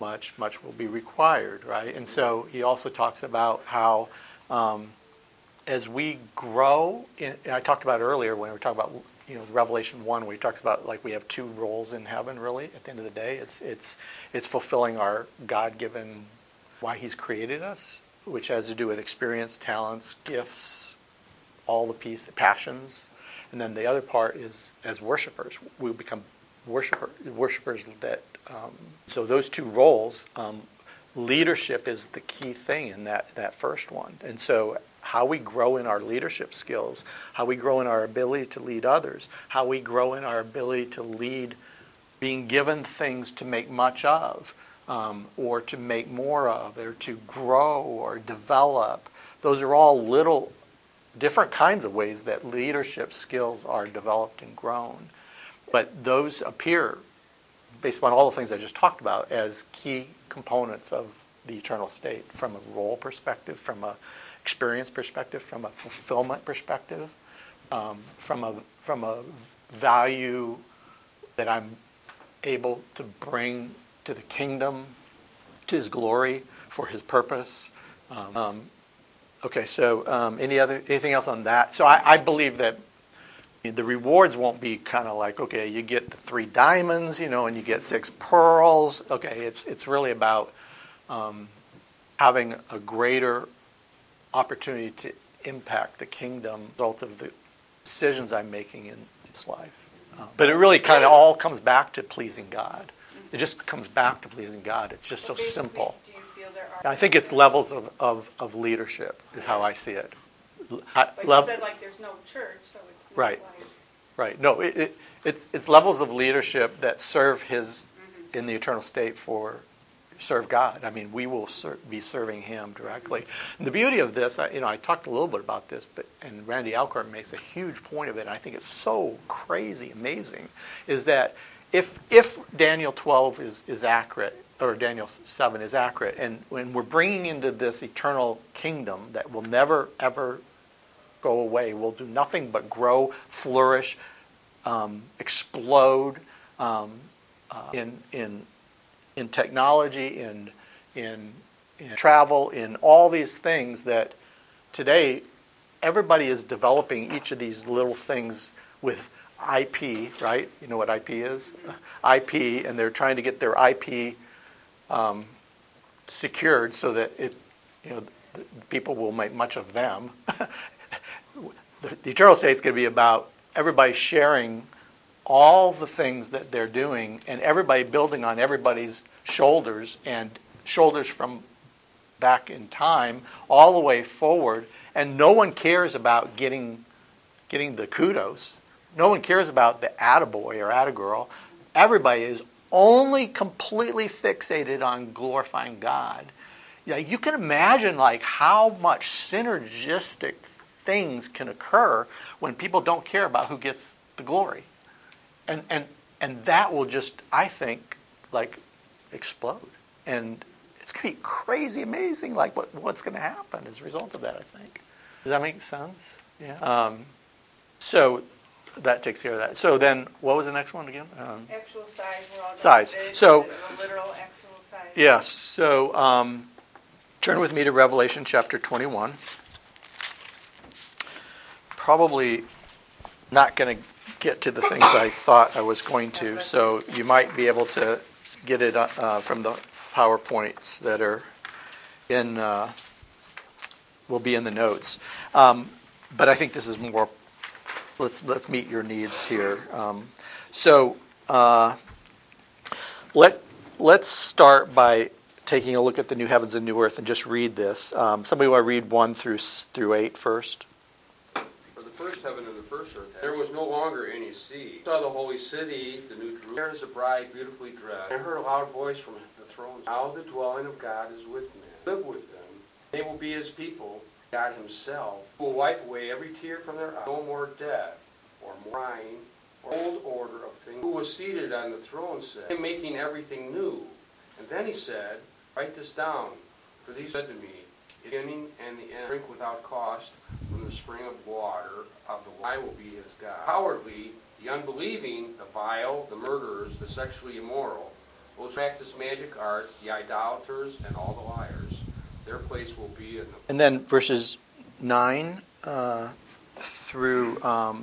much, much will be required, right? And so he also talks about how as we grow, and I talked about earlier when we were talking about, Revelation 1, where he talks about like we have two roles in heaven, really, at the end of the day. It's fulfilling our God-given, why he's created us, which has to do with experience, talents, gifts, all the peace, the passions. And then the other part is as worshipers. We become worshipers that... so those two roles, leadership is the key thing in that first one. And so how we grow in our leadership skills, how we grow in our ability to lead others, how we grow in our ability to lead being given things to make much of, or to make more of, or to grow or develop. Those are all little different kinds of ways that leadership skills are developed and grown. But those appear, based on all the things I just talked about, as key components of the eternal state from a role perspective, from an experience perspective, from a fulfillment perspective, from a value that I'm able to bring to the kingdom, to his glory, for his purpose. Okay, so anything else on that? So I believe that the rewards won't be kind of like, okay, you get the 3 diamonds, you know, and you get 6 pearls. Okay, it's really about having a greater opportunity to impact the kingdom, result of the decisions I'm making in this life. But it really kind of all comes back to pleasing God. It just comes back to pleasing God. It's just so simple. I think it's levels of leadership is how I see it. But you said like there's no church, so it's not right. Like... Right. No, it's levels of leadership that serve His in the eternal state for serve God. I mean, we will be serving Him directly. And the beauty of this, you know, I talked a little bit about this, but and Randy Alcorn makes a huge point of it. And I think it's so crazy, amazing, is that if Daniel 12 is accurate, or Daniel 7 is accurate, and when we're bringing into this eternal kingdom that will never, ever go away, will do nothing but grow, flourish, explode in technology, in travel, in all these things that today everybody is developing each of these little things with IP, right? You know what IP is? IP, and they're trying to get their IP secured so that it, you know, people will make much of them. The eternal state is going to be about everybody sharing all the things that they're doing and everybody building on everybody's shoulders and shoulders from back in time all the way forward, and no one cares about getting the kudos. No one cares about the attaboy or attagirl. Everybody is only completely fixated on glorifying God. Yeah, you can imagine like how much synergistic things can occur when people don't care about who gets the glory. And that will just, I think, like explode. And it's going to be crazy amazing like what's going to happen as a result of that, I think. Does that make sense? Yeah. So that takes care of that. So then, what was the next one again? Actual size. Size. So, literal actual size. Yes. Yeah, so turn with me to Revelation chapter 21. Probably not going to get to the things I thought I was going to, so you might be able to get it from the PowerPoints that are in, will be in the notes. But I think this is more. Let's meet your needs here. Let's start by taking a look at the new heavens and new earth and just read this. Somebody want to read 1 through 8 first? For the first heaven and the first earth, there was no longer any sea. I saw the holy city, the new Jerusalem, there is a bride beautifully dressed. I heard a loud voice from the throne. Now the dwelling of God is with men. Live with them. They will be his people. God himself will wipe away every tear from their eyes. No more death, or more crying, or old order of things. Who was seated on the throne said, I am making everything new. And then he said, write this down, for these said to me, the beginning and the end. Drink without cost from the spring of water of the water. I will be his God. The cowardly, the unbelieving, the vile, the murderers, the sexually immoral, those who practice magic arts, the idolaters, and all the liars. Their place will be in the... And then verses 9 through,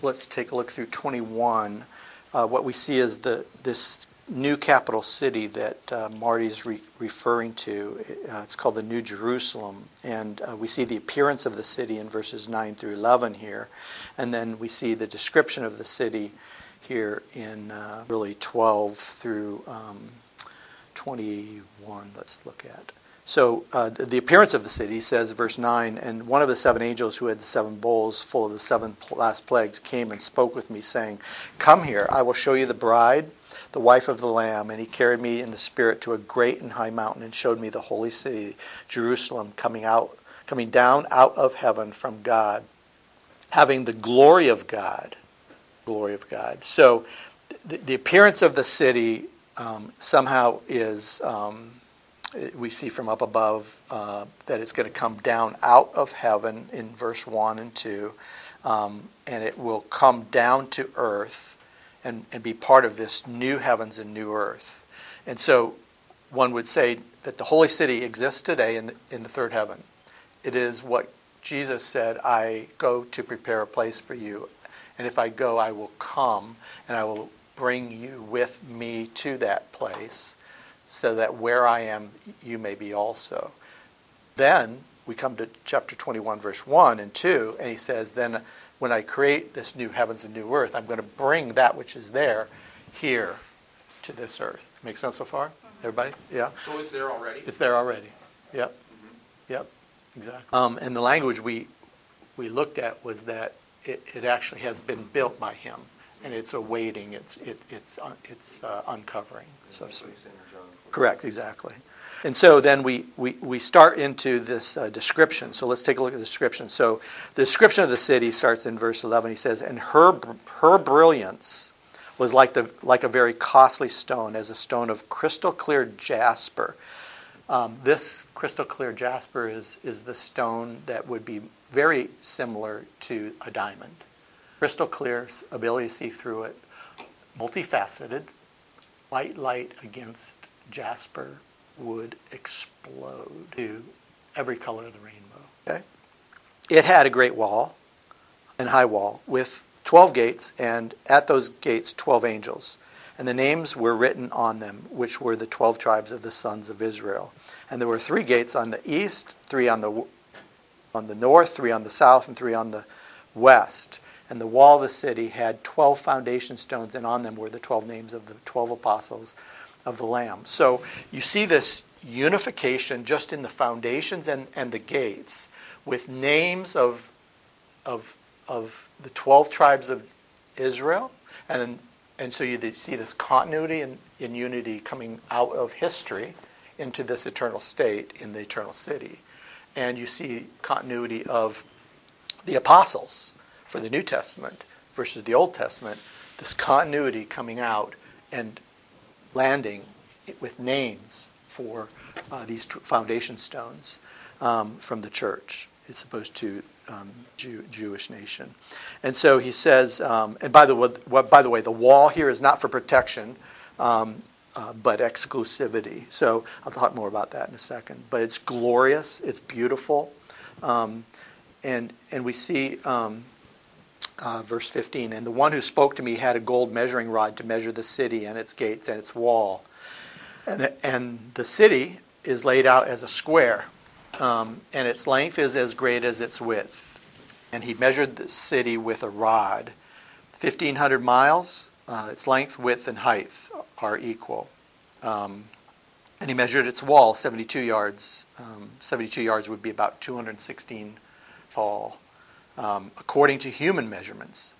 let's take a look through 21. What we see is this new capital city that Marty's referring to. It's called the New Jerusalem. And we see the appearance of the city in verses 9 through 11 here. And then we see the description of the city here in really 12 through 21. Let's look at... So the appearance of the city says, verse 9, and one of the 7 angels who had the 7 bowls full of the 7 last plagues came and spoke with me, saying, come here, I will show you the bride, the wife of the Lamb. And he carried me in the spirit to a great and high mountain and showed me the holy city, Jerusalem, coming out coming down out of heaven from God, having the glory of God. Glory of God. So the appearance of the city somehow is, we see from up above that it's going to come down out of heaven in verse 1 and 2, and it will come down to earth and be part of this new heavens and new earth. And so one would say that the holy city exists today in the third heaven. It is what Jesus said, I go to prepare a place for you. And if I go, I will come, and I will bring you with me to that place, so that where I am, you may be also. Then we come to chapter 21, verse 1 and 2, and he says, then when I create this new heavens and new earth, I'm going to bring that which is there here to this earth. Make sense so far? Everybody? Yeah? So it's there already? It's there already. Yep. Mm-hmm. Yep. Exactly. And the language we looked at was that it actually has been built by him, and it's awaiting, it's uncovering. So, correct, exactly. And so then we start into this description. So let's take a look at the description. So the description of the city starts in verse 11. He says, and her brilliance was like a very costly stone, as a stone of crystal clear jasper. This crystal clear jasper is the stone that would be very similar to a diamond. Crystal clear, ability to see through it, multifaceted, white light against jasper would explode to every color of the rainbow. Okay? It had a great wall, an high wall, with 12 gates, and at those gates 12 angels. And the names were written on them, which were the 12 tribes of the sons of Israel. And there were 3 gates on the east, 3 on the north, 3 on the south, and 3 on the west. And the wall of the city had 12 foundation stones, and on them were the 12 names of the 12 apostles of the Lamb. So you see this unification just in the foundations and the gates, with names of the 12 tribes of Israel, and so you see this continuity and unity coming out of history into this eternal state in the eternal city. And you see continuity of the apostles for the New Testament versus the Old Testament, this continuity coming out and landing with names for these foundation stones from the church. It's supposed to Jewish nation. And so he says, and by the way, the wall here is not for protection, but exclusivity. So I'll talk more about that in a second. But it's glorious, it's beautiful. And we see verse 15, and the one who spoke to me had a gold measuring rod to measure the city and its gates and its wall. And the city is laid out as a square. And its length is as great as its width. And he measured the city with a rod. 1,500 miles, its length, width, and height are equal. And he measured its wall, 72 yards. 72 yards would be about 216 fall, according to human measurements.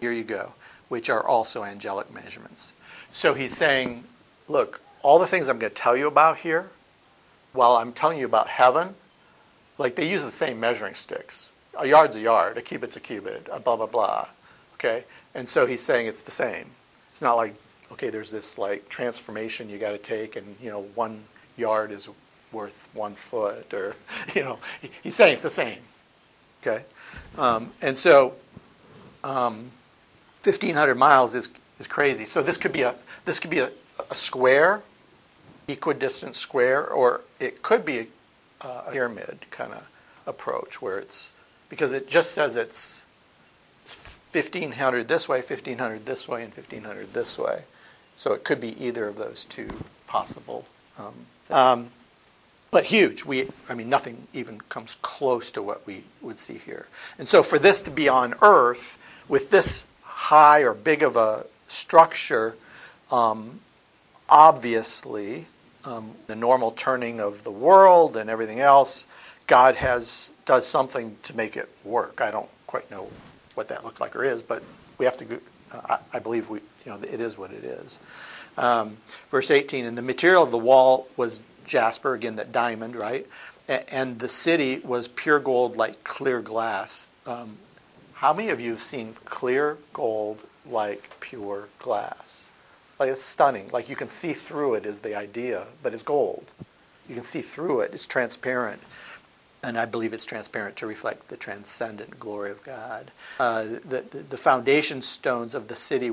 Here you go, which are also angelic measurements. So he's saying, look, all the things I'm going to tell you about here, while I'm telling you about heaven, like they use the same measuring sticks. A yard's a yard, a cubit's a cubit, a blah, blah, blah. Okay? And so he's saying it's the same. It's not like, okay, there's this like transformation you got to take and, 1 yard is worth 1 foot or, he's saying it's the same. Okay? And so 1,500 miles is crazy. So this could be a square, equidistant square, or it could be a pyramid kind of approach where it's, because it just says it's 1,500 this way, 1,500 this way, and 1,500 this way. So it could be either of those two possible. But huge. Nothing even comes close to what we would see here. And so for this to be on earth, with this high or big of a structure, obviously, the normal turning of the world and everything else, God does something to make it work. I don't quite know what that looks like or is, but we have to. I believe it is what it is. Verse 18, and the material of the wall was jasper, again that diamond, right? and the city was pure gold like clear glass. How many of you have seen clear gold like pure glass? Like, it's stunning. Like, you can see through it is the idea, but it's gold. You can see through it. It's transparent. And I believe it's transparent to reflect the transcendent glory of God. The foundation stones of the city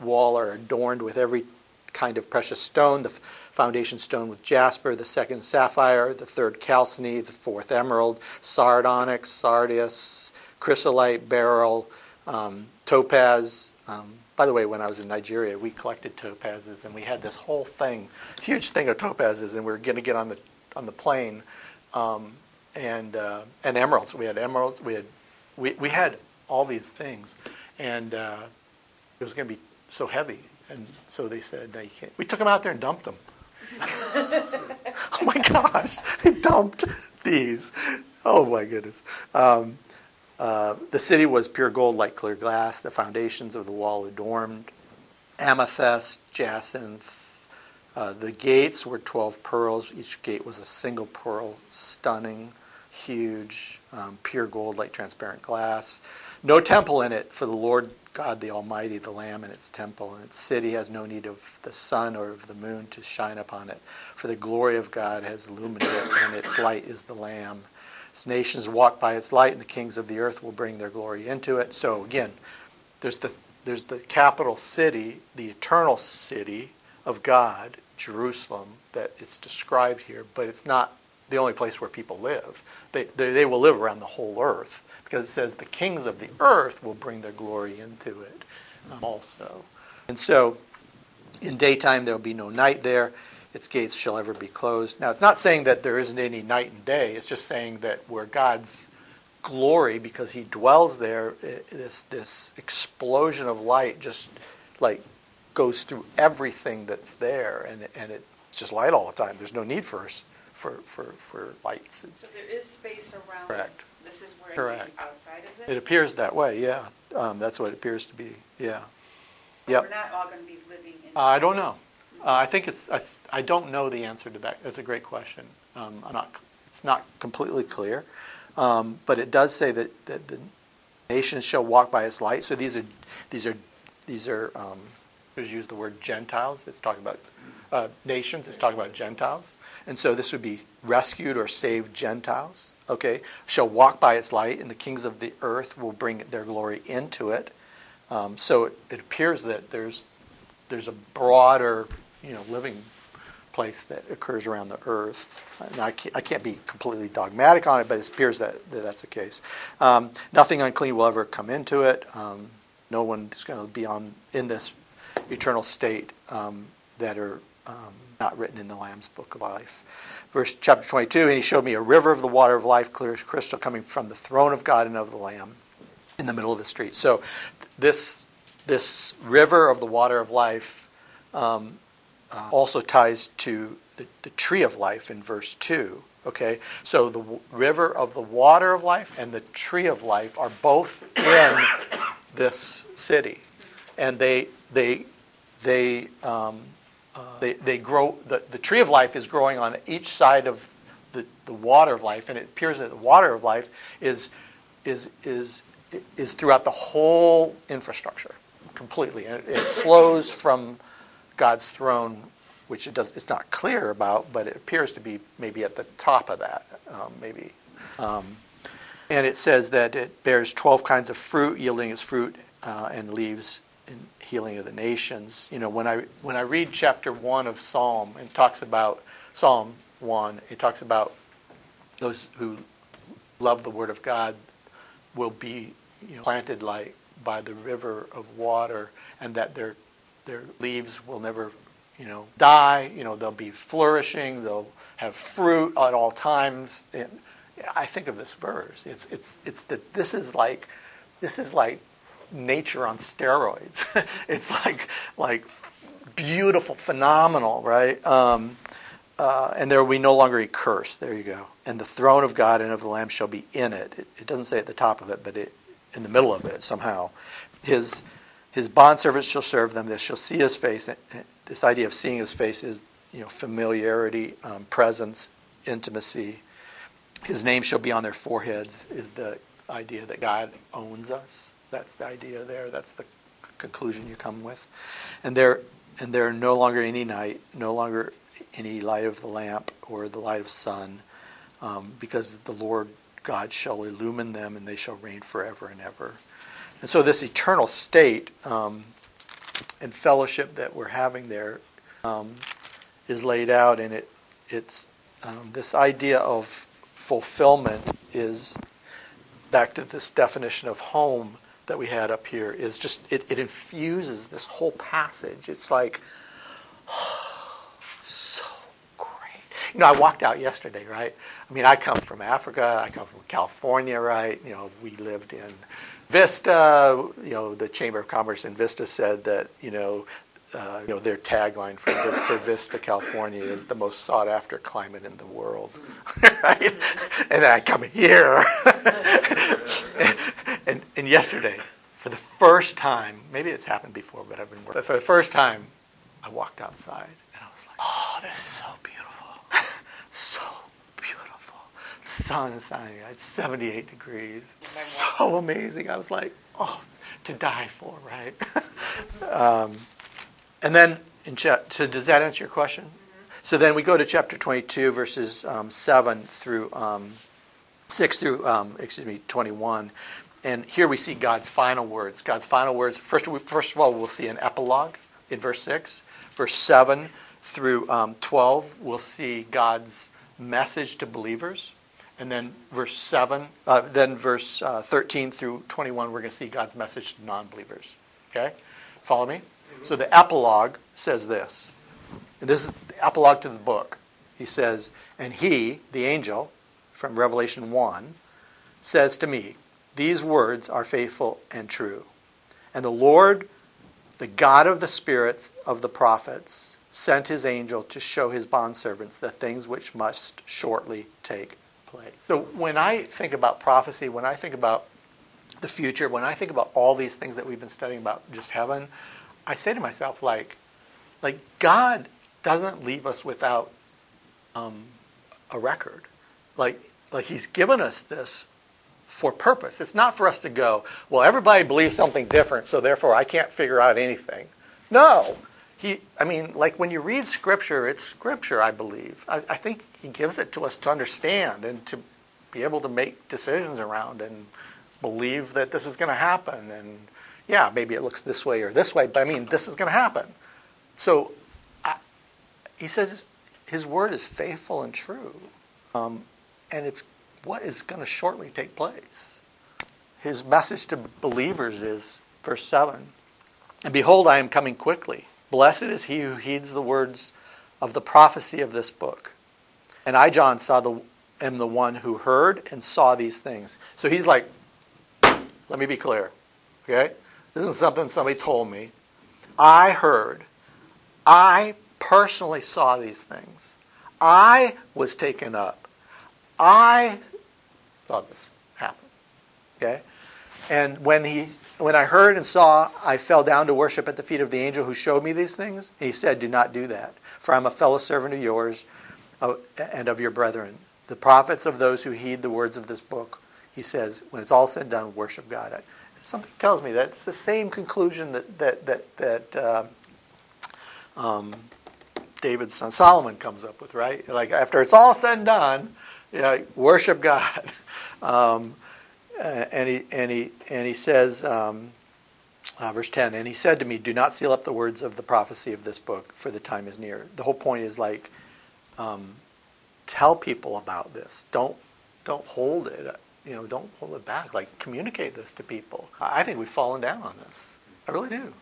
wall are adorned with every kind of precious stone, the foundation stone with jasper, the second sapphire, the third chalcedony, the fourth emerald, sard onyx, sardius, chrysolite, beryl, topaz. By the way, when I was in Nigeria, we collected topazes, and we had this whole thing, huge thing of topazes, and we were going to get on the plane, and emeralds. We had emeralds. We had all these things, and it was going to be so heavy. And so they said, no, you can't. We took them out there and dumped them. Oh, my gosh. They dumped these. Oh, my goodness. The city was pure gold like clear glass. The foundations of the wall adorned amethyst, jacinth. The gates were 12 pearls. Each gate was a single pearl, stunning, huge, pure gold like transparent glass. No temple in it, for the Lord God the Almighty, the Lamb, and its temple, and its city has no need of the sun or of the moon to shine upon it, for the glory of God has illumined it, and its light is the Lamb. Its nations walk by its light, and the kings of the earth will bring their glory into it. So again, there's the capital city, the eternal city of God, Jerusalem, that it's described here, but it's not the only place where people live. They will live around the whole earth, because it says the kings of the earth will bring their glory into it also. And so in daytime there will be no night there. Its gates shall ever be closed. Now, it's not saying that there isn't any night and day. It's just saying that where God's glory, because he dwells there, this explosion of light just like goes through everything that's there, and it's just light all the time. There's no need for lights. So there is space around. Correct. This is where Correct. Outside of this? It appears that way, yeah. That's what it appears to be, yeah. But yep. We're not all going to be living in... I don't know. I don't know the answer to that. That's a great question. It's not completely clear. But it does say that the nations shall walk by its light. So these are use the word Gentiles. It's talking about nations. It's talking about Gentiles. And so this would be rescued or saved Gentiles, okay, shall walk by its light, and the kings of the earth will bring their glory into it. So it appears that there's a broader, living place that occurs around the earth. And I can't be completely dogmatic on it, but it appears that that's the case. Nothing unclean will ever come into it. No one is going to be in this eternal state that are not written in the Lamb's Book of Life. Verse chapter 22, and he showed me a river of the water of life, clear as crystal, coming from the throne of God and of the Lamb in the middle of the street. So this river of the water of life also ties to the tree of life in verse 2. Okay, so the river of the water of life and the tree of life are both in this city. And they grow. The tree of life is growing on each side of the water of life, and it appears that the water of life is throughout the whole infrastructure completely, and it flows from God's throne, which it does. It's not clear about, but it appears to be maybe at the top of that, maybe. And it says that it bears 12 kinds of fruit, yielding its fruit and leaves. And healing of the nations. When I read chapter 1 of Psalm, and talks about Psalm 1, it talks about those who love the Word of God will be planted like by the river of water, and that their leaves will never die. They'll be flourishing. They'll have fruit at all times. And I think of this verse. It's that this is like nature on steroids. It's like beautiful, phenomenal, right? And there will be no longer a curse. There you go. And the throne of God and of the Lamb shall be in it. It doesn't say at the top of it, but in the middle of it somehow. His bondservants shall serve them. They shall see his face. And this idea of seeing his face is familiarity, presence, intimacy. His name shall be on their foreheads is the idea that God owns us. That's the idea there. That's the conclusion you come with. And there are no longer any night, no longer any light of the lamp or the light of sun, because the Lord God shall illumine them, and they shall reign forever and ever. And so this eternal state and fellowship that we're having there is laid out, and it's this idea of fulfillment is back to this definition of home that we had up here. Is just it infuses this whole passage. It's like, oh, so great. You know, I walked out yesterday, right? I mean, I come from Africa. I come from California, right? You know, we lived in Vista. You know, the Chamber of Commerce in Vista said that, you know, their tagline for Vista, California, is the most sought-after climate in the world. Right? And then I come here. and yesterday, for the first time, maybe it's happened before, but I've been working. But for the first time, I walked outside, and I was like, oh, this is so beautiful. So beautiful. The sun is shining. It's 78 degrees. It's so amazing. I was like, oh, to die for, right? And then, so does that answer your question? Mm-hmm. So then we go to chapter 22, verses 6 through 21. And here we see God's final words. God's final words. First of all, we'll see an epilogue in verse 6. Verse 7 through 12, we'll see God's message to believers. And then verse 13 through 21, we're going to see God's message to non-believers. Okay? Follow me? So the epilogue says this. And this is the epilogue to the book. He says, and he, the angel, from Revelation 1, says to me, these words are faithful and true. And the Lord, the God of the spirits of the prophets, sent his angel to show his bondservants the things which must shortly take place. So when I think about prophecy, when I think about the future, when I think about all these things that we've been studying about just heaven, I say to myself, like God doesn't leave us without a record. Like he's given us this for purpose. It's not for us to go, well, everybody believes something different, so therefore I can't figure out anything. No. When you read Scripture, it's Scripture, I believe. I think he gives it to us to understand and to be able to make decisions around and believe that this is going to happen, and yeah, maybe it looks this way or this way, but this is going to happen. So he says his word is faithful and true. And it's what is going to shortly take place. His message to believers is, verse 7, and behold, I am coming quickly. Blessed is he who heeds the words of the prophecy of this book. And I, John, am the one who heard and saw these things. So he's like, let me be clear, okay? This isn't something somebody told me. I heard. I personally saw these things. I was taken up. I saw this happen. Okay? And when I heard and saw, I fell down to worship at the feet of the angel who showed me these things. And he said, do not do that, for I am a fellow servant of yours and of your brethren, the prophets of those who heed the words of this book. He says, when it's all said and done, worship God. Something tells me that's the same conclusion that David's son Solomon comes up with, right? Like after it's all said and done, you know, worship God. And he says, verse 10, and he said to me, "Do not seal up the words of the prophecy of this book, for the time is near." The whole point is tell people about this. Don't hold it. You know, don't hold it back. Like, communicate this to people. I think we've fallen down on this. I really do.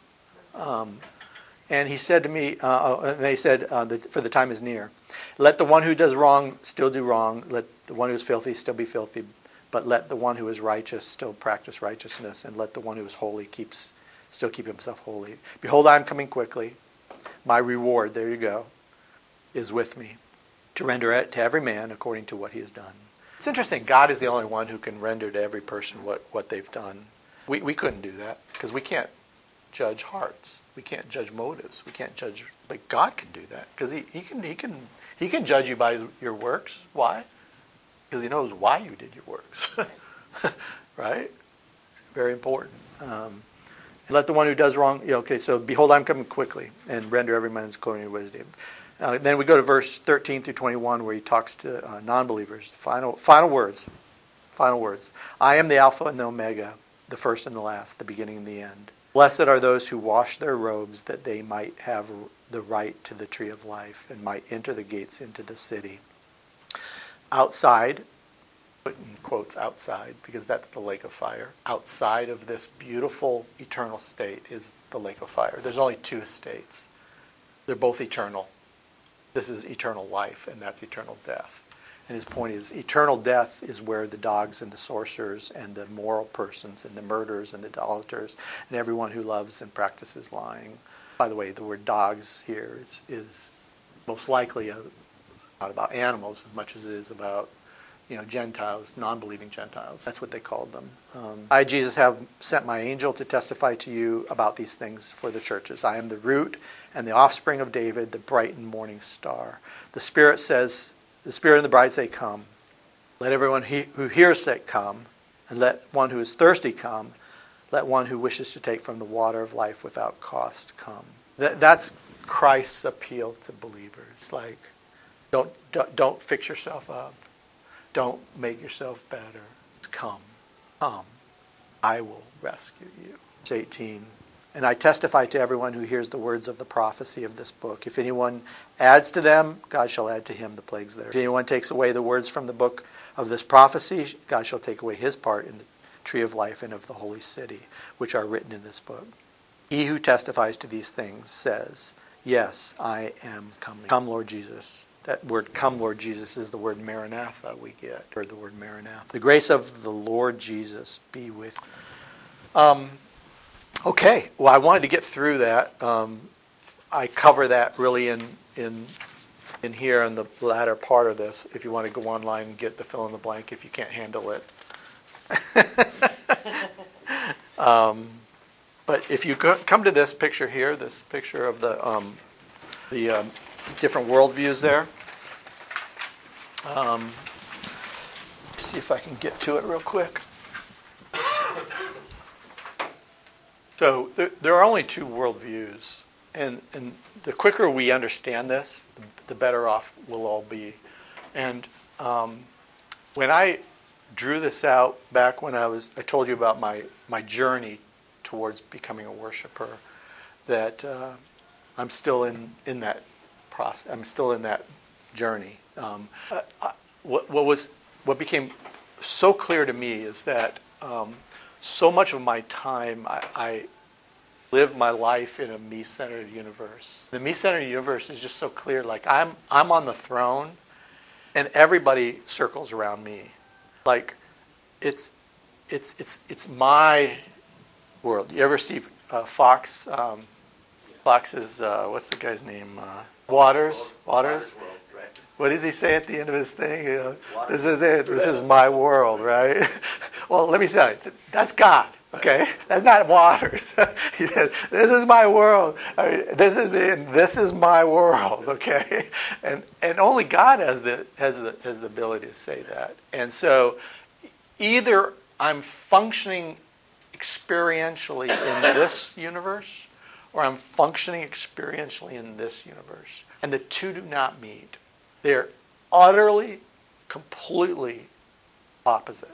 And he said to me, for the time is near. Let the one who does wrong still do wrong. Let the one who is filthy still be filthy. But let the one who is righteous still practice righteousness. And let the one who is holy still keep himself holy. Behold, I am coming quickly. My reward, there you go, is with me, to render it to every man according to what he has done. It's interesting. God is the only one who can render to every person what they've done. We couldn't do that because we can't judge hearts. We can't judge motives. We can't judge, but God can do that because he can judge you by your works. Why? because he knows why you did your works. Right? Very important. Let the one who does wrong, so behold, I'm coming quickly, and render every man's according to his deed. Then we go to verse 13 through 21, where he talks to non-believers. Final words. I am the Alpha and the Omega, the first and the last, the beginning and the end. Blessed are those who wash their robes, that they might have the right to the tree of life, and might enter the gates into the city. Outside, put in quotes outside, because that's the lake of fire. Outside of this beautiful eternal state is the lake of fire. There's only two states. They're both eternal. This is eternal life, and that's eternal death. And his point is, eternal death is where the dogs and the sorcerers and the moral persons and the murderers and the idolaters and everyone who loves and practices lying. By the way, the word dogs here is most likely not about animals as much as it is about Gentiles, non-believing Gentiles. That's what they called them. I, Jesus, have sent my angel to testify to you about these things for the churches. I am the root and the offspring of David, the bright and morning star. The Spirit and the bride say, come. Let everyone who hears say, come. And let one who is thirsty come. Let one who wishes to take from the water of life without cost come. That's Christ's appeal to believers. Like, don't fix yourself up. Don't make yourself better. Come. I will rescue you. Verse 18. And I testify to everyone who hears the words of the prophecy of this book. If anyone adds to them, God shall add to him the plagues there. If anyone takes away the words from the book of this prophecy, God shall take away his part in the tree of life and of the holy city, which are written in this book. He who testifies to these things says, yes, I am coming. Come, Lord Jesus. That word, come, Lord Jesus, is the word Maranatha we get, or the word Maranatha. The grace of the Lord Jesus be with you. Okay, well, I wanted to get through that. I cover that really in here in the latter part of this. If you want to go online and get the fill in the blank, if you can't handle it. But if you come to this picture here, this picture of the different worldviews there. See if I can get to it real quick. So there are only two worldviews, and the quicker we understand this, the better off we'll all be. And when I drew this out back when I told you about my journey towards becoming a worshiper, that I'm still in that process. I'm still in that journey. What became so clear to me is that so much of my time, I live my life in a me-centered universe. The me-centered universe is just so clear. Like, I'm on the throne, and everybody circles around me. Like, it's my world. You ever see Fox? Fox's what's the guy's name? Waters. Waters world, right. What does he say at the end of his thing? This is it. This is my world, right? Well, let me tell you, that's God, okay? That's not Waters. He says, this is my world. I mean, this is me, and this is my world, okay? And only God has the ability to say that. And so either I'm functioning experientially in this universe, or I'm functioning experientially in this universe. And the two do not meet. They're utterly, completely opposite.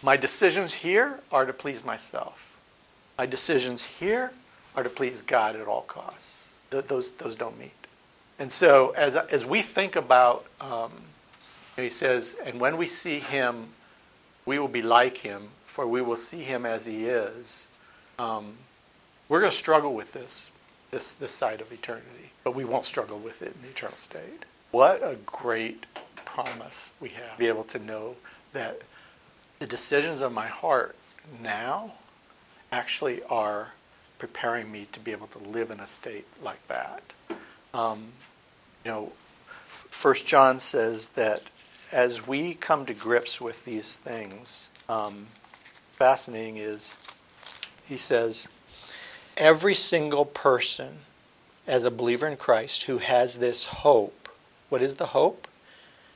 My decisions here are to please myself. My decisions here are to please God at all costs. Those don't meet. And so as we think about, he says, and when we see him, we will be like him, for we will see him as he is. We're going to struggle with this side of eternity, but we won't struggle with it in the eternal state. What a great promise we have to be able to know that the decisions of my heart now actually are preparing me to be able to live in a state like that. 1 John says that as we come to grips with these things, fascinating is, he says, every single person as a believer in Christ who has this hope, what is the hope?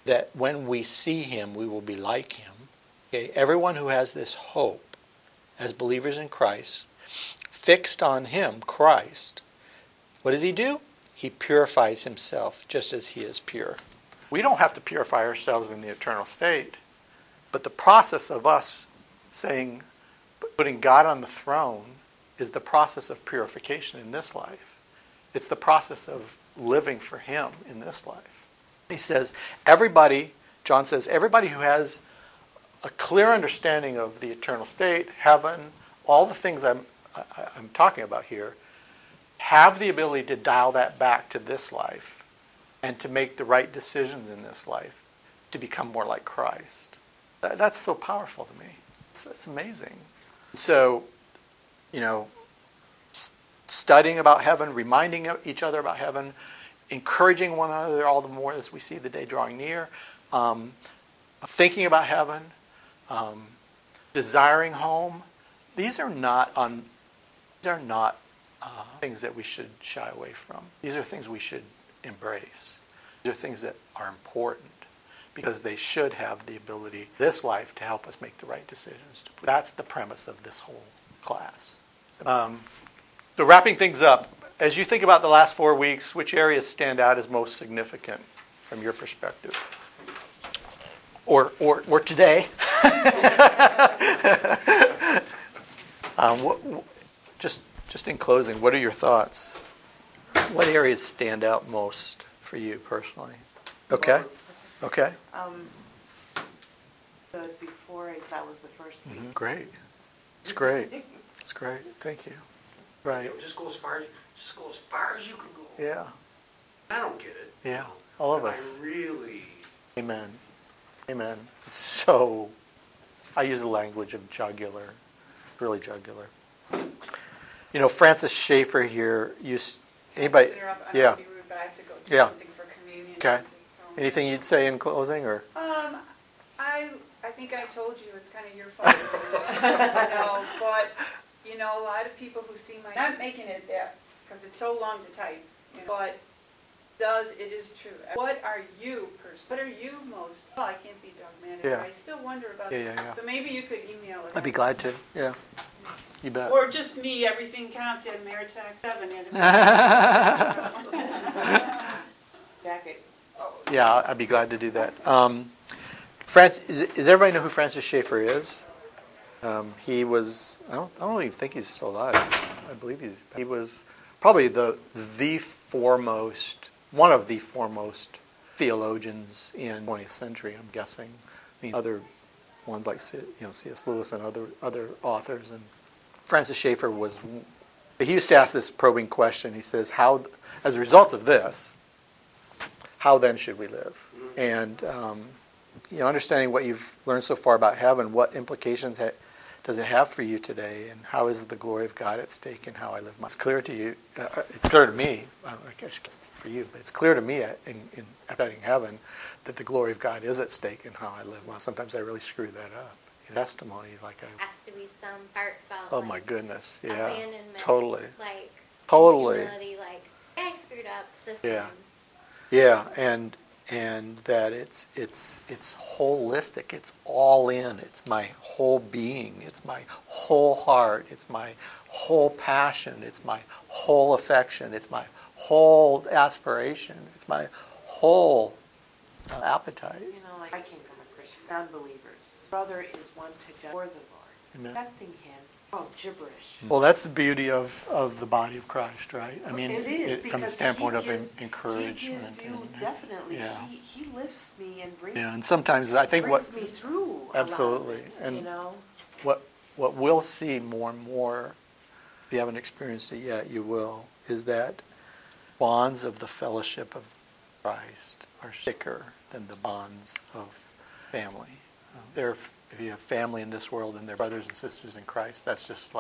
that when we see him, we will be like him. Okay? Everyone who has this hope as believers in Christ, fixed on him, Christ, what does he do? He purifies himself just as he is pure. We don't have to purify ourselves in the eternal state, but the process of us saying, putting God on the throne is the process of purification in this life. It's the process of living for him in this life. He says, everybody, John says, everybody who has a clear understanding of the eternal state, heaven, all the things I'm talking about here, have the ability to dial that back to this life and to make the right decisions in this life to become more like Christ. That's so powerful to me. It's amazing. So, you know, studying about heaven, reminding each other about heaven, encouraging one another all the more as we see the day drawing near, thinking about heaven, desiring home. These are not things that we should shy away from. These are things we should embrace. These are things that are important because they should have the ability this life to help us make the right decisions. That's the premise of this whole class. So wrapping things up, as you think about the last 4 weeks, which areas stand out as most significant from your perspective? Or today? Just in closing, what are your thoughts? What areas stand out most for you personally? Okay. Okay. That was the first week. Mm-hmm. Great. It's great. It's great. Thank you. Right. You know, just go as far as you can go. Yeah. I don't get it. Yeah. All of us. I really. Amen. Amen. So, I use the language of jugular, really jugular. You know, Francis Schaeffer here used anybody. Yeah. Not to be rude, but I have to go do something for communion. Okay. Anything you'd say in closing, or? I think I told you it's kind of your fault. No, but you know, a lot of people who see my not making it there because it's so long to type. You know, but it is true. What are you person? What are you most? Well, I can't be dogmatic. Yeah. I still wonder about. Yeah. So maybe you could email us. I'd be glad to. Yeah. You bet. Or just me. Everything counts at Maritime 7. Jacket. Yeah, I'd be glad to do that. Does everybody know who Francis Schaeffer is? He was, I don't even think he's still alive. I believe he was probably one of the foremost theologians in the 20th century, I'm guessing. I mean, other ones like C.S. Lewis and other authors. And Francis Schaeffer was, he used to ask this probing question. He says, how, as a result of this, how then should we live? And you know, understanding what you've learned so far about heaven, what implications does it have for you today, and how is the glory of God at stake in how I live? It's clear to me. I guess I can't speak for you, but it's clear to me in studying heaven that the glory of God is at stake in how I live. Well, sometimes I really screw that up. In testimony, has to be some heartfelt. Oh my goodness! Yeah, abandonment, totally. Humility, I screwed up this time. Yeah. Yeah, and that it's holistic. It's all in. It's my whole being. It's my whole heart. It's my whole passion. It's my whole affection. It's my whole aspiration. It's my whole appetite. You know, I came from a Christian, non-believers. Brother is one to judge for the Lord, accepting him. Oh, gibberish. Well, that's the beauty of the body of Christ, right? I mean, it is, from the standpoint of encouragement. He gives you definitely. Yeah. He lifts me and brings. Yeah, and sometimes I think brings me through. Absolutely, what we'll see more and more, if you haven't experienced it yet, you will, is that bonds of the fellowship of Christ are thicker than the bonds of family. If you have family in this world and they're brothers and sisters in Christ, that's just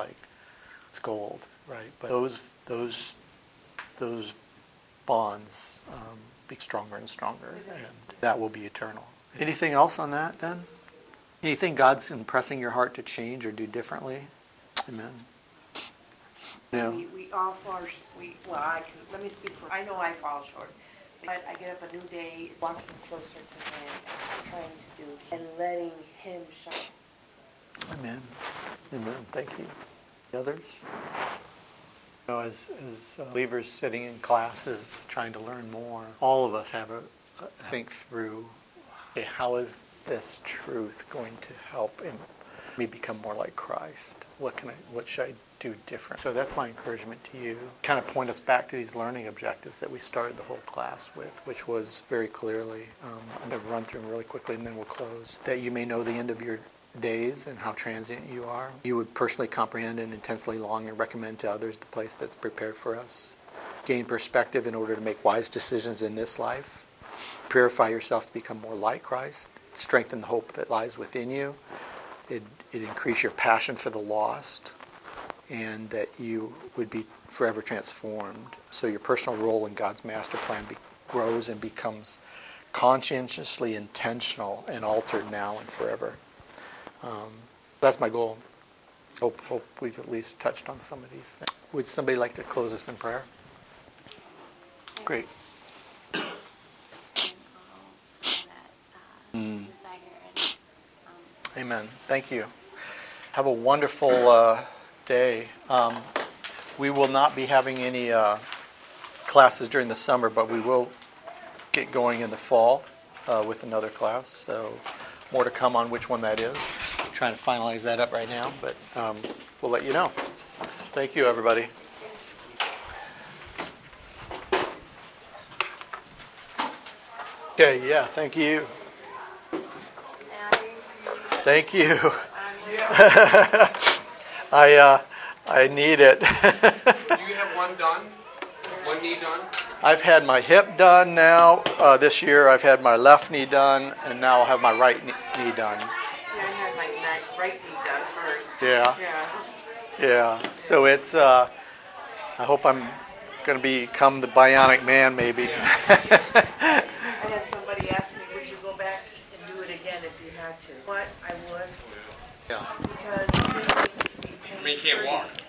it's gold, right? But those bonds become stronger and stronger, and that will be eternal. Anything else on that then? Anything God's impressing your heart to change or do differently? Amen. Yeah. We all fall short. Let me speak for. I know I fall short. But I get up a new day, it's walking closer to Him, trying to do, and letting Him shine. Amen. Amen. Thank you. Others? You know, as believers sitting in classes trying to learn more, all of us have a think through, okay, how is this truth going to help me become more like Christ? What should I do different? So that's my encouragement to you. Kind of point us back to these learning objectives that we started the whole class with, which was very clearly, I'm going to run through them really quickly and then we'll close, that you may know the end of your days and how transient you are. You would personally comprehend and intensely long and recommend to others the place that's prepared for us. Gain perspective in order to make wise decisions in this life. Purify yourself to become more like Christ. Strengthen the hope that lies within you. It increase your passion for the lost, and that you would be forever transformed. So your personal role in God's master plan grows and becomes conscientiously intentional and altered now and forever. That's my goal. Hope we've at least touched on some of these things. Would somebody like to close us in prayer? Great. Amen. Thank you. Have a wonderful day. We will not be having any classes during the summer, but we will get going in the fall with another class. So more to come on which one that is. I'm trying to finalize that up right now, but we'll let you know. Thank you, everybody. Okay, yeah, thank you. Thank you. I need it. Do you have one done? One knee done? I've had my hip done now. This year I've had my left knee done, and now I'll have my right knee done. See, I had my right knee done first. Yeah. Yeah. So it's, I hope I'm going to become the bionic man maybe. Yeah. Because we can't walk.